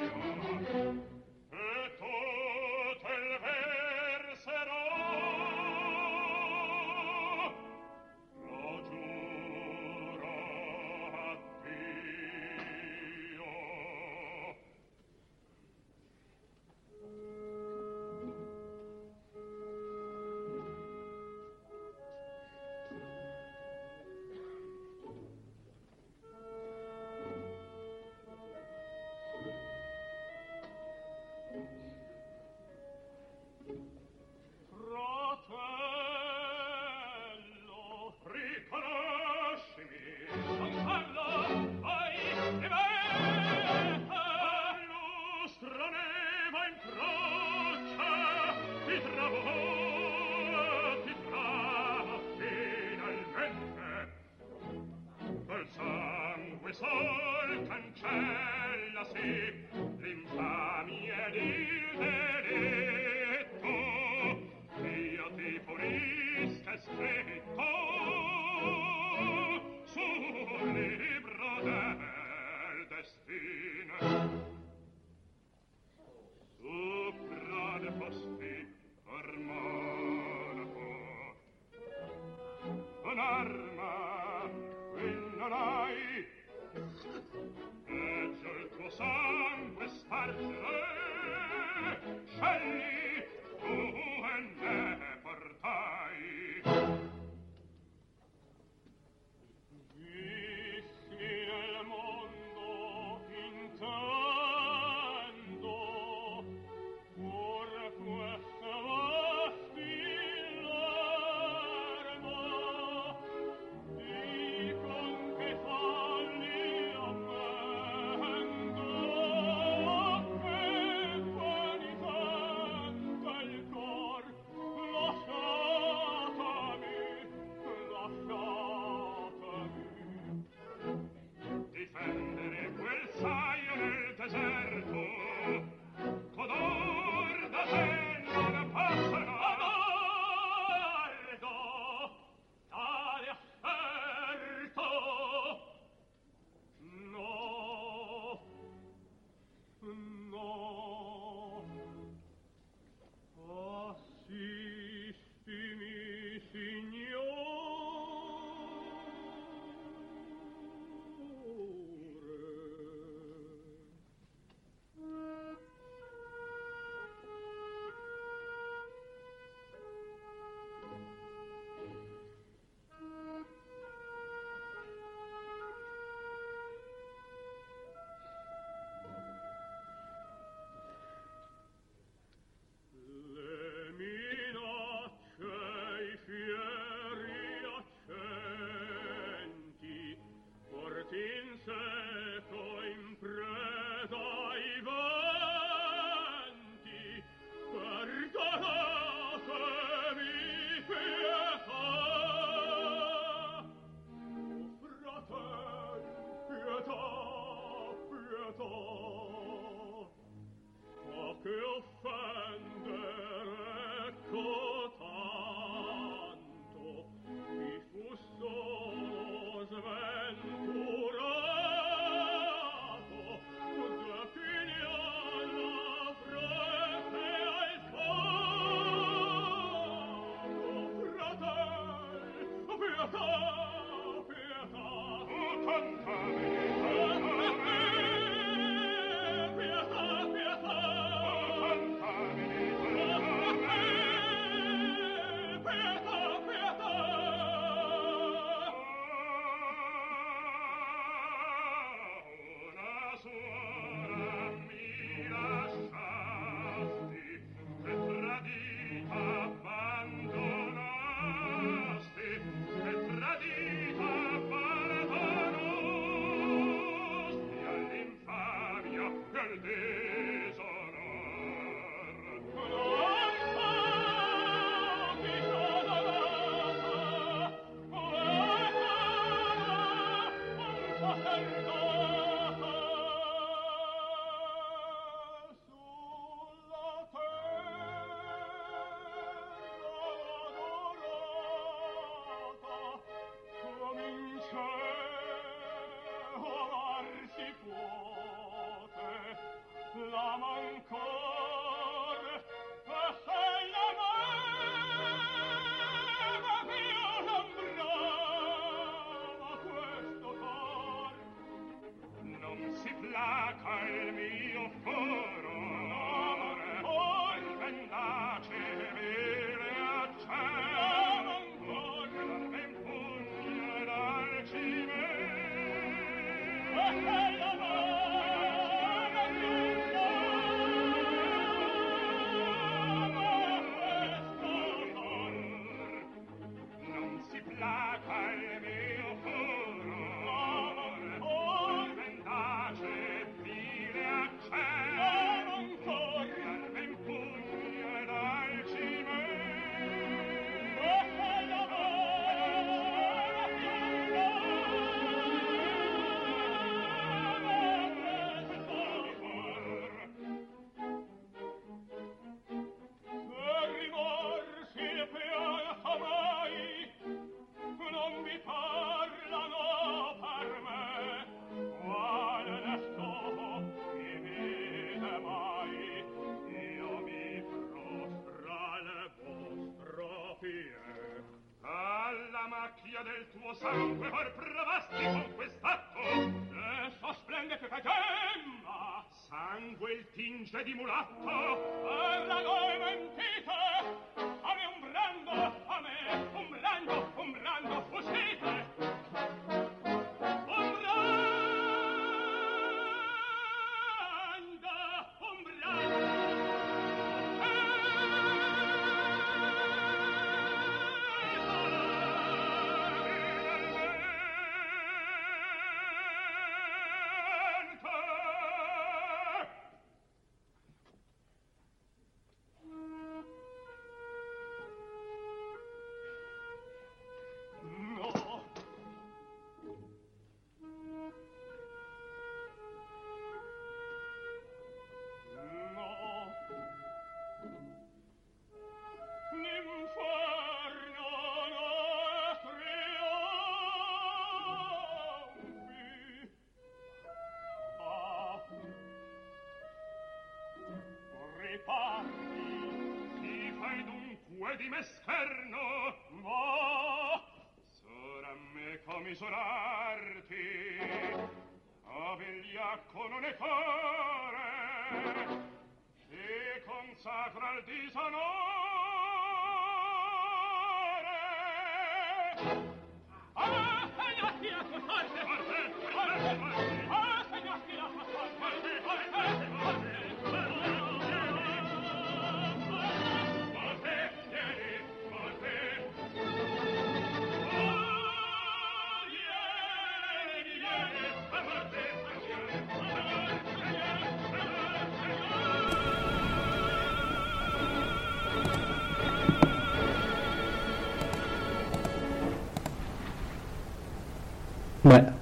Beh,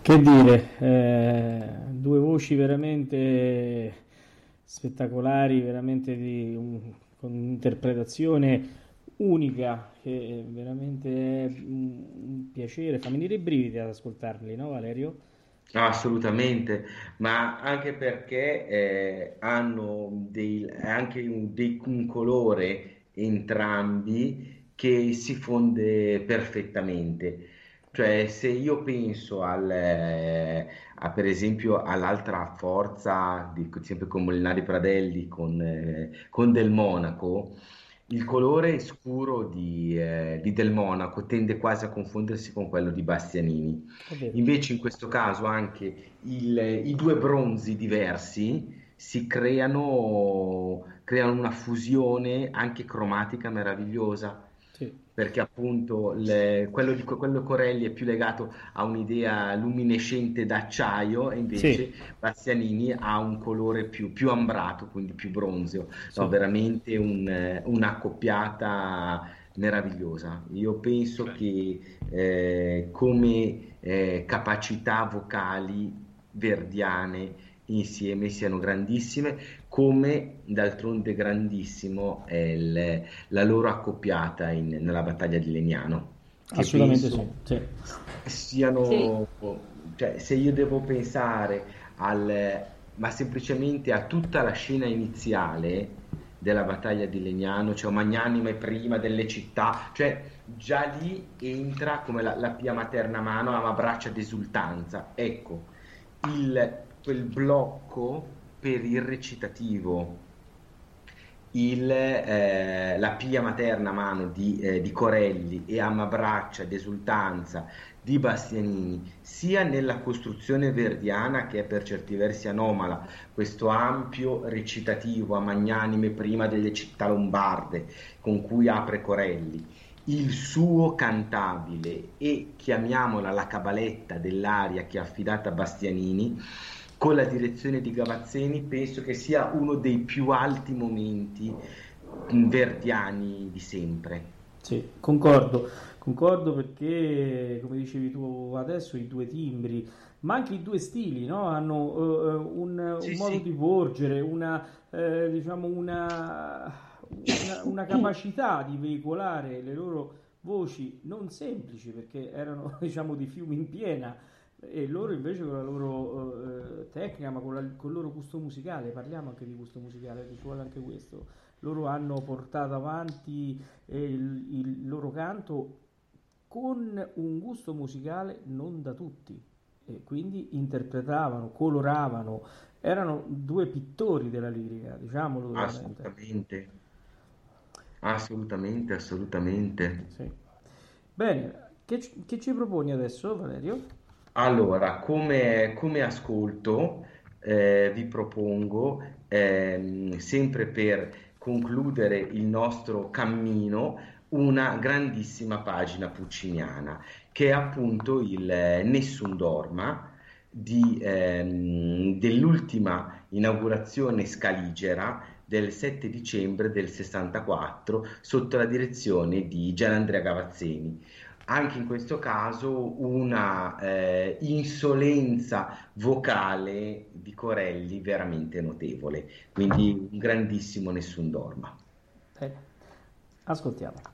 che dire, due voci veramente spettacolari, veramente con un'interpretazione unica che è veramente un piacere, fa venire i brividi ad ascoltarli, no Valerio? Assolutamente, ma anche perché hanno anche un colore entrambi che si fonde perfettamente. Cioè, se io penso per esempio all'altra forza, sempre con Molinari Pradelli, con Del Monaco, il colore scuro di Del Monaco tende quasi a confondersi con quello di Bastianini. Invece in questo caso anche i due bronzi diversi si creano una fusione anche cromatica meravigliosa. Sì. Perché appunto quello Corelli è più legato a un'idea luminescente d'acciaio e invece sì. Bastianini ha un colore più ambrato, quindi più bronzeo, sì. No, veramente una coppiata meravigliosa. Io penso che come capacità vocali verdiane insieme siano grandissime, come d'altronde grandissimo è la loro accoppiata nella battaglia di Legnano. Assolutamente sì. Siano, sì. Cioè, se io devo pensare ma semplicemente a tutta la scena iniziale della battaglia di Legnano, cioè magnanime prima delle città, cioè già lì entra come la pia materna mano, ma braccia d'esultanza. Ecco, quel blocco per il recitativo, la pia materna mano di Corelli e amabraccia d'esultanza di Bastianini, sia nella costruzione verdiana, che è per certi versi anomala, questo ampio recitativo a magnanime prima delle città lombarde con cui apre Corelli, il suo cantabile e, chiamiamola, la cabaletta dell'aria che è affidata a Bastianini con la direzione di Gavazzeni, penso che sia uno dei più alti momenti verdiani di sempre. Sì, concordo perché, come dicevi tu adesso, i due timbri, ma anche i due stili, no? Hanno un modo di porgere, una capacità di veicolare le loro voci non semplici, perché erano di fiumi in piena, e loro invece con la loro tecnica, ma con il loro gusto musicale, parliamo anche di gusto musicale, ci vuole anche questo, loro hanno portato avanti il loro canto con un gusto musicale non da tutti, e quindi interpretavano, coloravano, erano due pittori della lirica, diciamolo veramente. Assolutamente. Sì. Bene, che ci proponi adesso, Valerio? Allora, come ascolto vi propongo, sempre per concludere il nostro cammino, una grandissima pagina pucciniana, che è appunto il Nessun Dorma, dell'ultima inaugurazione scaligera del 7 dicembre del 64 sotto la direzione di Gianandrea Gavazzeni. Anche in questo caso una insolenza vocale di Corelli veramente notevole, quindi un grandissimo Nessun Dorma. Bene, ascoltiamo.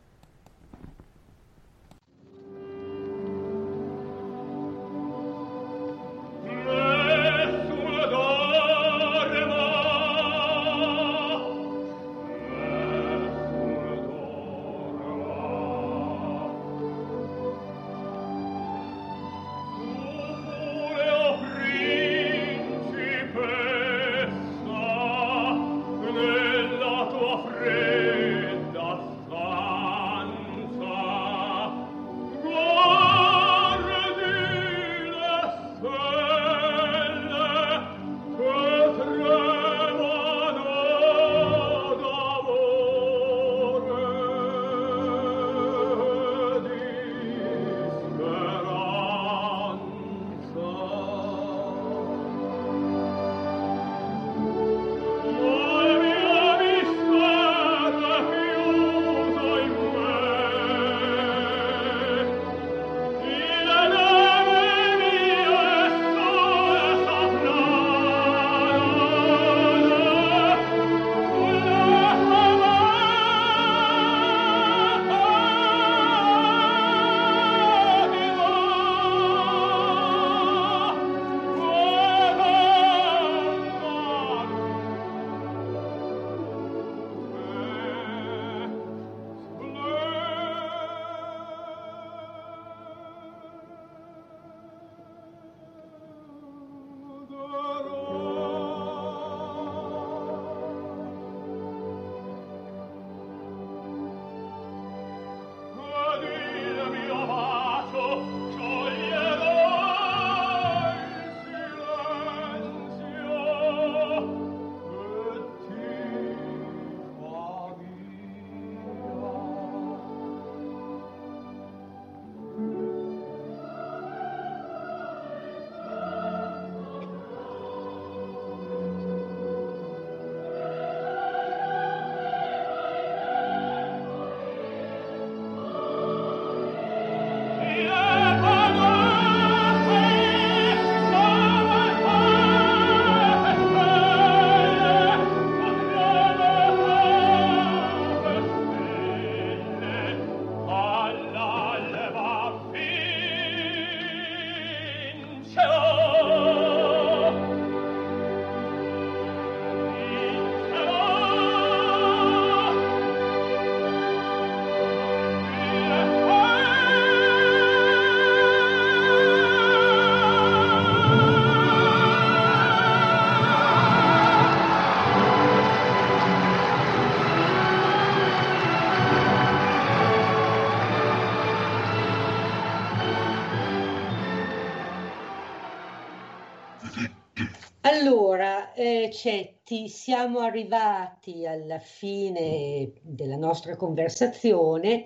Allora, Cetti, siamo arrivati alla fine della nostra conversazione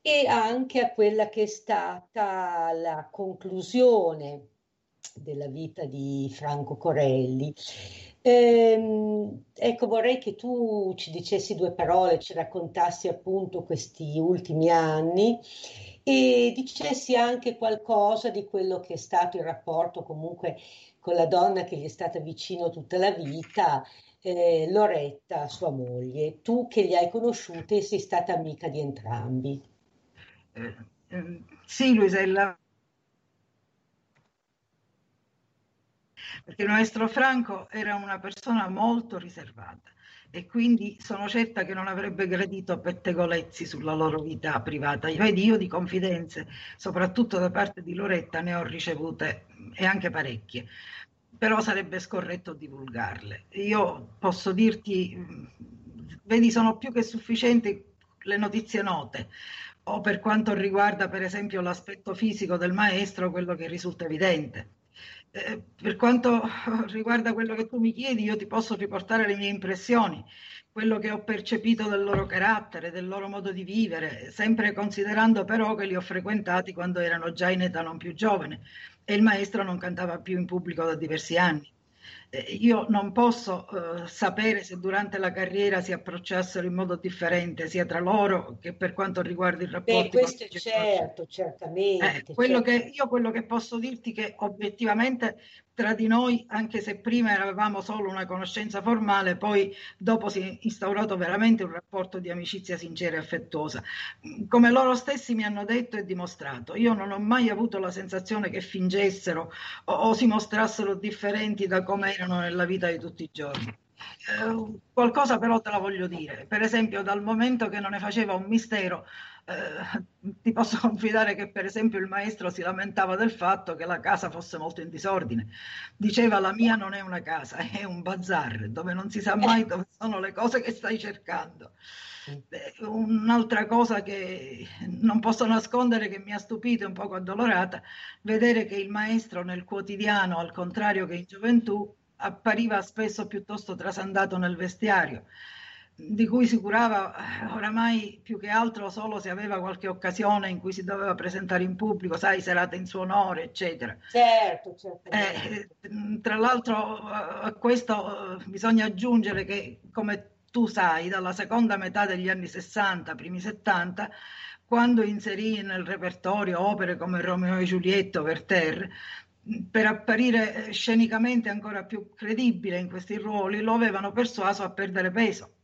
e anche a quella che è stata la conclusione della vita di Franco Corelli. Ecco, vorrei che tu ci dicessi due parole, ci raccontassi appunto questi ultimi anni e dicessi anche qualcosa di quello che è stato il rapporto comunque con la donna che gli è stata vicino tutta la vita, Loretta, sua moglie. Tu che li hai conosciuti e sei stata amica di entrambi. Sì, Luisella, perché il maestro Franco era una persona molto riservata e quindi sono certa che non avrebbe gradito pettegolezzi sulla loro vita privata. Vedi, io di confidenze, soprattutto da parte di Loretta, ne ho ricevute e anche parecchie, però sarebbe scorretto divulgarle. Io posso dirti, vedi, sono più che sufficienti le notizie note, o per quanto riguarda per esempio l'aspetto fisico del maestro, quello che risulta evidente. Per quanto riguarda quello che tu mi chiedi, io ti posso riportare le mie impressioni, quello che ho percepito del loro carattere, del loro modo di vivere, sempre considerando però che li ho frequentati quando erano già in età non più giovane e il maestro non cantava più in pubblico da diversi anni. Io non posso sapere se durante la carriera si approcciassero in modo differente sia tra loro che per quanto riguarda il rapporto. Beh, questo è certo, certamente. Quello che posso dirti è che obiettivamente tra di noi, anche se prima avevamo solo una conoscenza formale, poi dopo si è instaurato veramente un rapporto di amicizia sincera e affettuosa. Come loro stessi mi hanno detto e dimostrato, io non ho mai avuto la sensazione che fingessero o si mostrassero differenti da come erano nella vita di tutti i giorni. Qualcosa però te la voglio dire. Per esempio, dal momento che non ne faceva un mistero, ti posso confidare che per esempio il maestro si lamentava del fatto che la casa fosse molto in disordine. Diceva: la mia non è una casa, è un bazar dove non si sa mai dove sono le cose che stai cercando. Un'altra cosa che non posso nascondere, che mi ha stupito e un poco addolorata, vedere che il maestro nel quotidiano, al contrario che in gioventù, appariva spesso piuttosto trasandato nel vestiario, di cui si curava oramai più che altro solo se aveva qualche occasione in cui si doveva presentare in pubblico, sai, serate in suo onore, eccetera. Certo. Tra l'altro a questo bisogna aggiungere che, come tu sai, dalla seconda metà degli anni 60, primi 70, quando inserì nel repertorio opere come Romeo e Giulietta, Werther, per apparire scenicamente ancora più credibile in questi ruoli, lo avevano persuaso a perdere peso.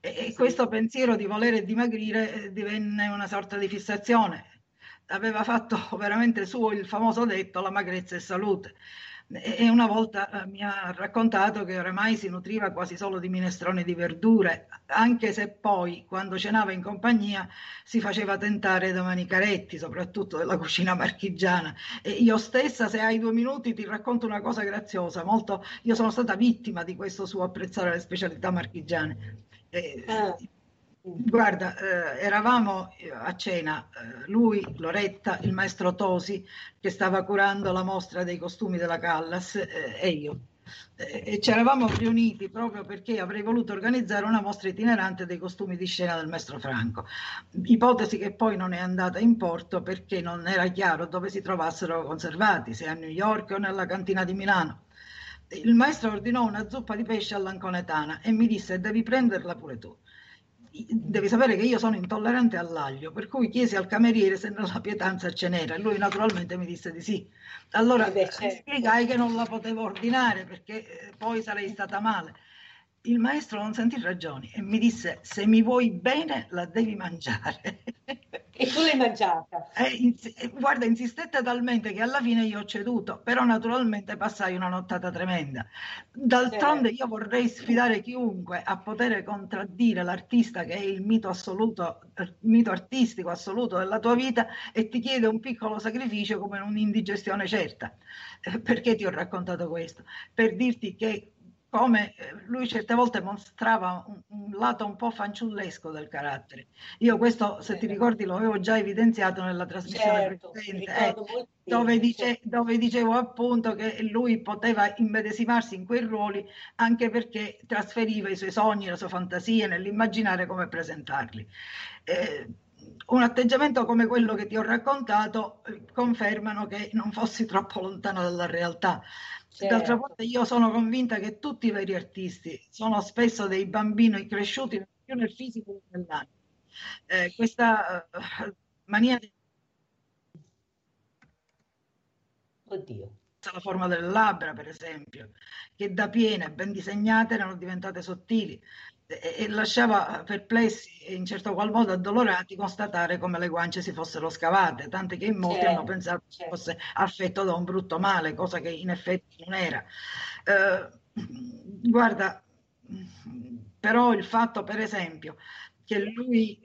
E questo pensiero di volere dimagrire divenne una sorta di fissazione. Aveva fatto veramente suo il famoso detto: la magrezza è salute. E una volta mi ha raccontato che oramai si nutriva quasi solo di minestrone di verdure, anche se poi, quando cenava in compagnia, si faceva tentare da manicaretti, soprattutto della cucina marchigiana. E io stessa, se hai 2 minuti, ti racconto una cosa graziosa. Io sono stata vittima di questo suo apprezzare le specialità marchigiane. Guarda, eravamo a cena, lui, Loretta, il maestro Tosi, che stava curando la mostra dei costumi della Callas, e io. E ci eravamo riuniti proprio perché avrei voluto organizzare una mostra itinerante dei costumi di scena del maestro Franco, ipotesi che poi non è andata in porto perché non era chiaro dove si trovassero conservati, se a New York o nella cantina di Milano. Il maestro ordinò una zuppa di pesce all'anconetana e mi disse: devi prenderla pure tu. Devi sapere che io sono intollerante all'aglio, per cui chiesi al cameriere se nella pietanza ce n'era e lui naturalmente mi disse di sì. Allora spiegai che non la potevo ordinare perché poi sarei stata male. Il maestro non sentì ragioni e mi disse: se mi vuoi bene la devi mangiare. E tu l'hai mangiata? Guarda, insistette talmente che alla fine io ho ceduto, però naturalmente passai una nottata tremenda. D'altronde io vorrei sfidare chiunque a poter contraddire l'artista che è il mito assoluto, il mito artistico assoluto della tua vita, e ti chiede un piccolo sacrificio come un'indigestione certa. Perché ti ho raccontato questo? Per dirti che come lui certe volte mostrava un lato un po' fanciullesco del carattere. Io questo, se ti ricordi, lo avevo già evidenziato nella trasmissione precedente, dove dicevo appunto che lui poteva immedesimarsi in quei ruoli anche perché trasferiva i suoi sogni, la sua fantasia nell'immaginare come presentarli. Un atteggiamento come quello che ti ho raccontato confermano che non fossi troppo lontano dalla realtà. Certo. D'altra parte io sono convinta che tutti i veri artisti sono spesso dei bambini cresciuti più nel fisico che nell'anima. Questa mania di... Oddio. La forma delle labbra, per esempio, che da piene ben disegnate erano diventate sottili, e lasciava perplessi e in certo qual modo addolorati constatare come le guance si fossero scavate, tante che in molti hanno pensato che fosse affetto da un brutto male, cosa che in effetti non era. Guarda, però il fatto, per esempio, che lui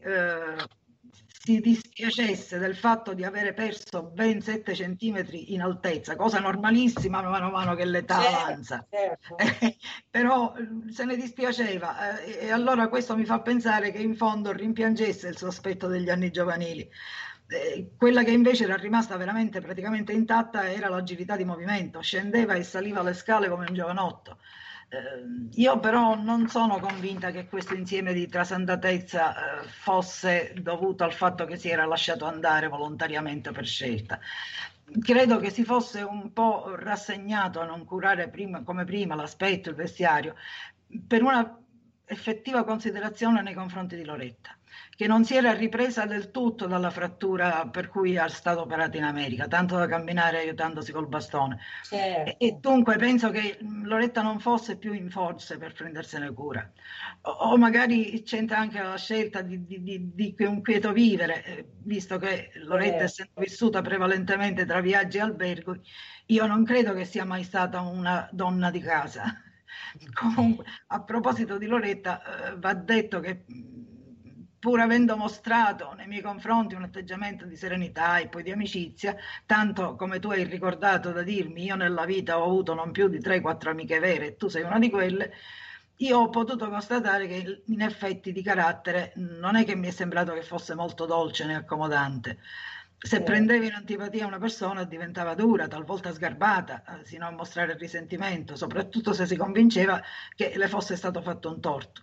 si dispiacesse del fatto di avere perso ben 7 centimetri in altezza, cosa normalissima mano a mano che l'età avanza, però se ne dispiaceva, e allora questo mi fa pensare che in fondo rimpiangesse il suo aspetto degli anni giovanili. Quella che invece era rimasta veramente praticamente intatta era l'agilità di movimento, scendeva e saliva le scale come un giovanotto. Io però non sono convinta che questo insieme di trasandatezza fosse dovuto al fatto che si era lasciato andare volontariamente per scelta. Credo che si fosse un po' rassegnato a non curare come prima l'aspetto, il vestiario, per una effettiva considerazione nei confronti di Loretta, che non si era ripresa del tutto dalla frattura per cui era stata operata in America, tanto da camminare aiutandosi col bastone. Certo. E dunque penso che Loretta non fosse più in forze per prendersene cura, o magari c'entra anche la scelta di un quieto vivere, visto che Loretta, essendo vissuta prevalentemente tra viaggi e alberghi, io non credo che sia mai stata una donna di casa. Comunque, a proposito di Loretta, va detto che pur avendo mostrato nei miei confronti un atteggiamento di serenità e poi di amicizia, tanto come tu hai ricordato da dirmi, io nella vita ho avuto non più di 3-4 amiche vere e tu sei una di quelle, io ho potuto constatare che in effetti di carattere non è che mi è sembrato che fosse molto dolce né accomodante. Se prendevi in antipatia una persona diventava dura, talvolta sgarbata, sino a mostrare il risentimento, soprattutto se si convinceva che le fosse stato fatto un torto.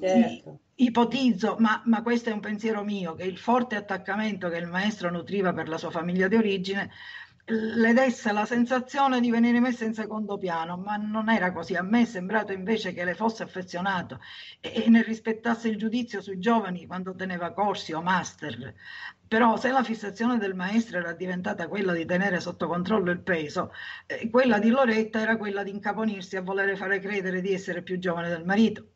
Certo. Ipotizzo, ma questo è un pensiero mio, che il forte attaccamento che il maestro nutriva per la sua famiglia di origine le desse la sensazione di venire messa in secondo piano, ma non era così. A me è sembrato invece che le fosse affezionato e ne rispettasse il giudizio sui giovani quando teneva corsi o master. Però se la fissazione del maestro era diventata quella di tenere sotto controllo il peso, quella di Loretta era quella di incaponirsi a volere fare credere di essere più giovane del marito.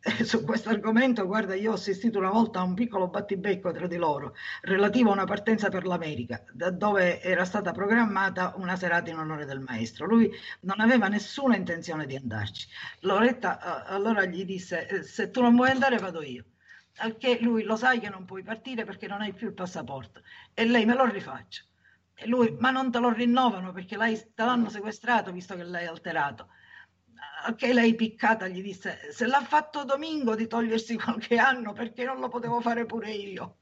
Su questo argomento, guarda, io ho assistito una volta a un piccolo battibecco tra di loro relativo a una partenza per l'America, da dove era stata programmata una serata in onore del maestro. Lui non aveva nessuna intenzione di andarci. Loretta allora gli disse: se tu non vuoi andare vado io. Al che lui: lo sai che non puoi partire perché non hai più il passaporto. E lei: me lo rifaccio. E lui: ma non te lo rinnovano perché te l'hanno sequestrato visto che l'hai alterato. Che lei, piccata, gli disse: se l'ha fatto Domingo di togliersi qualche anno, perché non lo potevo fare pure io?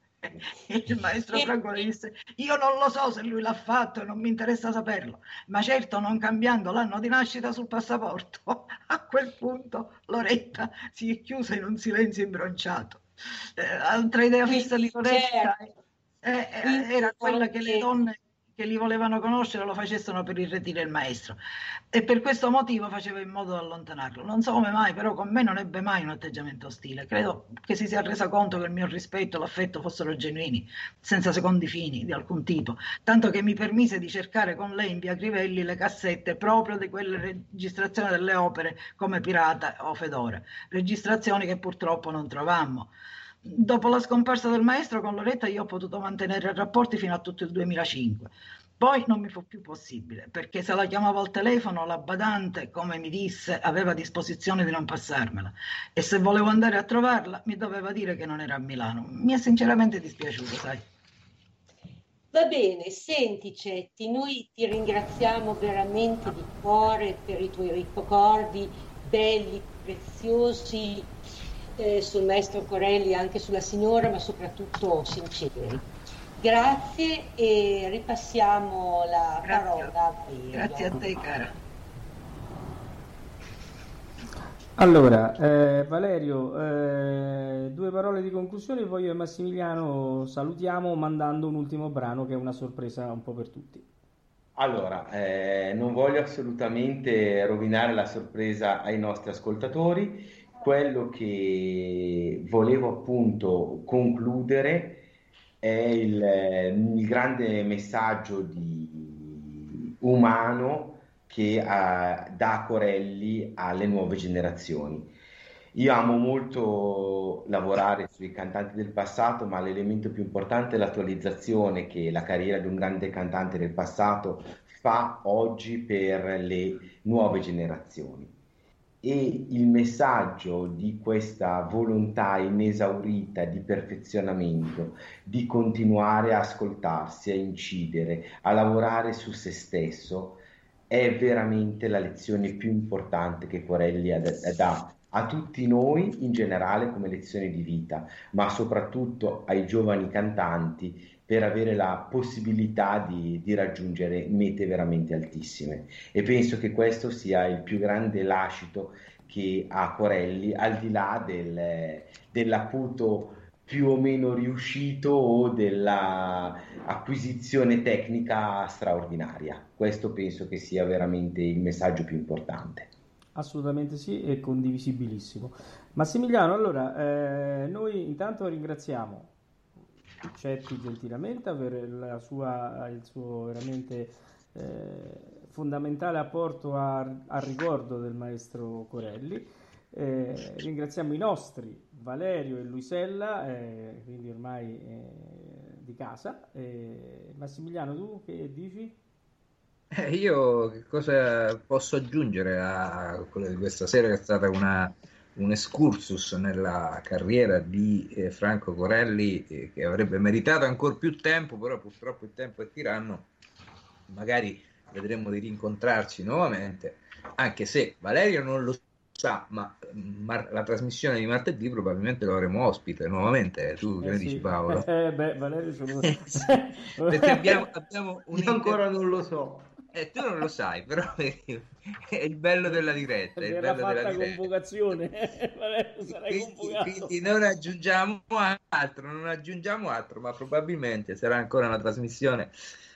Il maestro Franco le disse: io non lo so se lui l'ha fatto e non mi interessa saperlo, ma certo non cambiando l'anno di nascita sul passaporto. A quel punto Loretta si è chiusa in un silenzio imbronciato. Altra idea fissa di Loretta era quella che le donne che li volevano conoscere lo facessero per irretire il maestro, e per questo motivo faceva in modo di allontanarlo. Non so come mai, però con me non ebbe mai un atteggiamento ostile. Credo che si sia resa conto che il mio rispetto e l'affetto fossero genuini, senza secondi fini di alcun tipo, tanto che mi permise di cercare con lei in via Crivelli le cassette proprio di quelle registrazioni delle opere come Pirata o Fedora, registrazioni che purtroppo non trovammo. Dopo la scomparsa del maestro, con Loretta io ho potuto mantenere rapporti fino a tutto il 2005. Poi non mi fu più possibile, perché se la chiamavo al telefono la badante, come mi disse, aveva disposizione di non passarmela, e se volevo andare a trovarla mi doveva dire che non era a Milano. Mi è sinceramente dispiaciuto, sai. Va bene, senti Cetti, noi ti ringraziamo veramente di cuore per i tuoi ricordi, belli, preziosi sul maestro Corelli, anche sulla signora, ma soprattutto sinceri. Grazie e ripassiamo la parola. Grazie a te, cara. Allora, Valerio, due parole di conclusione, poi io e Massimiliano salutiamo mandando un ultimo brano che è una sorpresa un po' per tutti. Allora, non voglio assolutamente rovinare la sorpresa ai nostri ascoltatori. Quello che volevo appunto concludere è il grande messaggio di umano che dà Corelli alle nuove generazioni. Io amo molto lavorare sui cantanti del passato, ma l'elemento più importante è l'attualizzazione che la carriera di un grande cantante del passato fa oggi per le nuove generazioni. E il messaggio di questa volontà inesaurita di perfezionamento, di continuare a ascoltarsi, a incidere, a lavorare su se stesso, è veramente la lezione più importante che Corelli dà a tutti noi in generale come lezione di vita, ma soprattutto ai giovani cantanti per avere la possibilità di raggiungere mete veramente altissime. E penso che questo sia il più grande lascito che ha Corelli, al di là dell'aputo più o meno riuscito o della acquisizione tecnica straordinaria. Questo penso che sia veramente il messaggio più importante. Assolutamente sì, e condivisibilissimo. Massimiliano, allora noi intanto ringraziamo Cetti gentilmente per il suo veramente fondamentale apporto al ricordo del maestro Corelli. Ringraziamo i nostri Valerio e Luisella, quindi ormai di casa. Massimiliano, tu che dici? Io che cosa posso aggiungere a quella di questa sera, che è stata un excursus nella carriera di Franco Corelli, che avrebbe meritato ancora più tempo, però purtroppo il tempo è tiranno. Magari vedremo di rincontrarci nuovamente, anche se Valerio non lo sa, ma la trasmissione di martedì probabilmente lo avremo ospite nuovamente. Tu che ne dici, Paolo? Valerio sono... Perché abbiamo un... Io ancora non lo so. Tu non lo sai, però è il bello della diretta. È il bello fatta della diretta. Convocazione. Quindi non aggiungiamo altro, ma probabilmente sarà ancora una trasmissione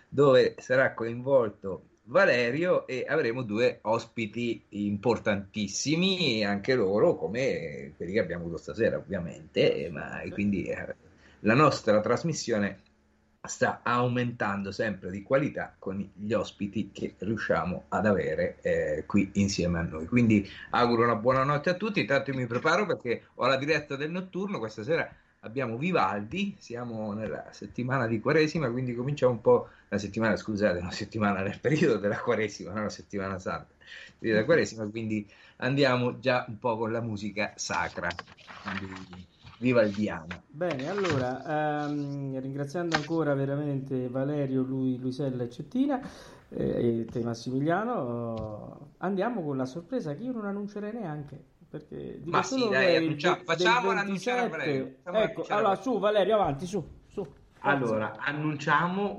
dove sarà coinvolto Valerio e avremo due ospiti importantissimi anche loro, come quelli che abbiamo avuto stasera ovviamente, ma quindi la nostra trasmissione sta aumentando sempre di qualità con gli ospiti che riusciamo ad avere qui insieme a noi. Quindi auguro una buonanotte a tutti. Intanto io mi preparo perché ho la diretta del notturno questa sera. Abbiamo Vivaldi, siamo nella settimana di Quaresima, quindi cominciamo un po' una settimana nel periodo della Quaresima, non la settimana santa, della Quaresima, quindi andiamo già un po' con la musica sacra, quindi vivaldiana. Bene, allora, ringraziando ancora veramente Valerio, Luisella e Cettina, e te Massimiliano, andiamo con la sorpresa che io non annuncerei neanche. Perché dico, ma solo sì, dai, facciamola annunciare a Valerio. Ecco, allora su Valerio, avanti, su. Allora, annunciamo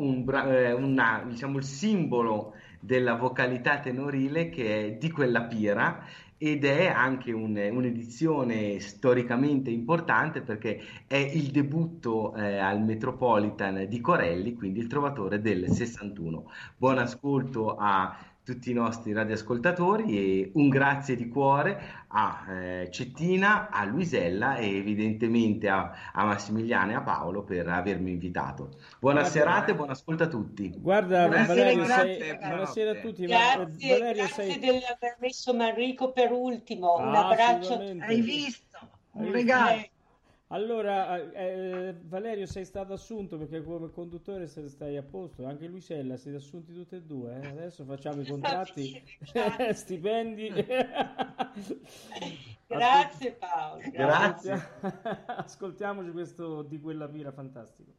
diciamo il simbolo della vocalità tenorile che è di quella pira, ed è anche un'edizione storicamente importante perché è il debutto al Metropolitan di Corelli, quindi il Trovatore del 61. Buon ascolto a tutti i nostri radioascoltatori e un grazie di cuore a Cettina, a Luisella e evidentemente a Massimiliano e a Paolo per avermi invitato. Buona serata e buon ascolto a tutti. Guarda, buonasera a tutti. Grazie dell'aver messo Manrico per ultimo. Un abbraccio. Hai visto? Un regalo. Allora, Valerio, sei stato assunto perché come conduttore stai a posto, anche Luisella, siete assunti tutti e due, eh? Adesso facciamo i contratti, stipendi. Grazie Paolo. Grazie. Ascoltiamoci questo di quella pira fantastico.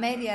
Media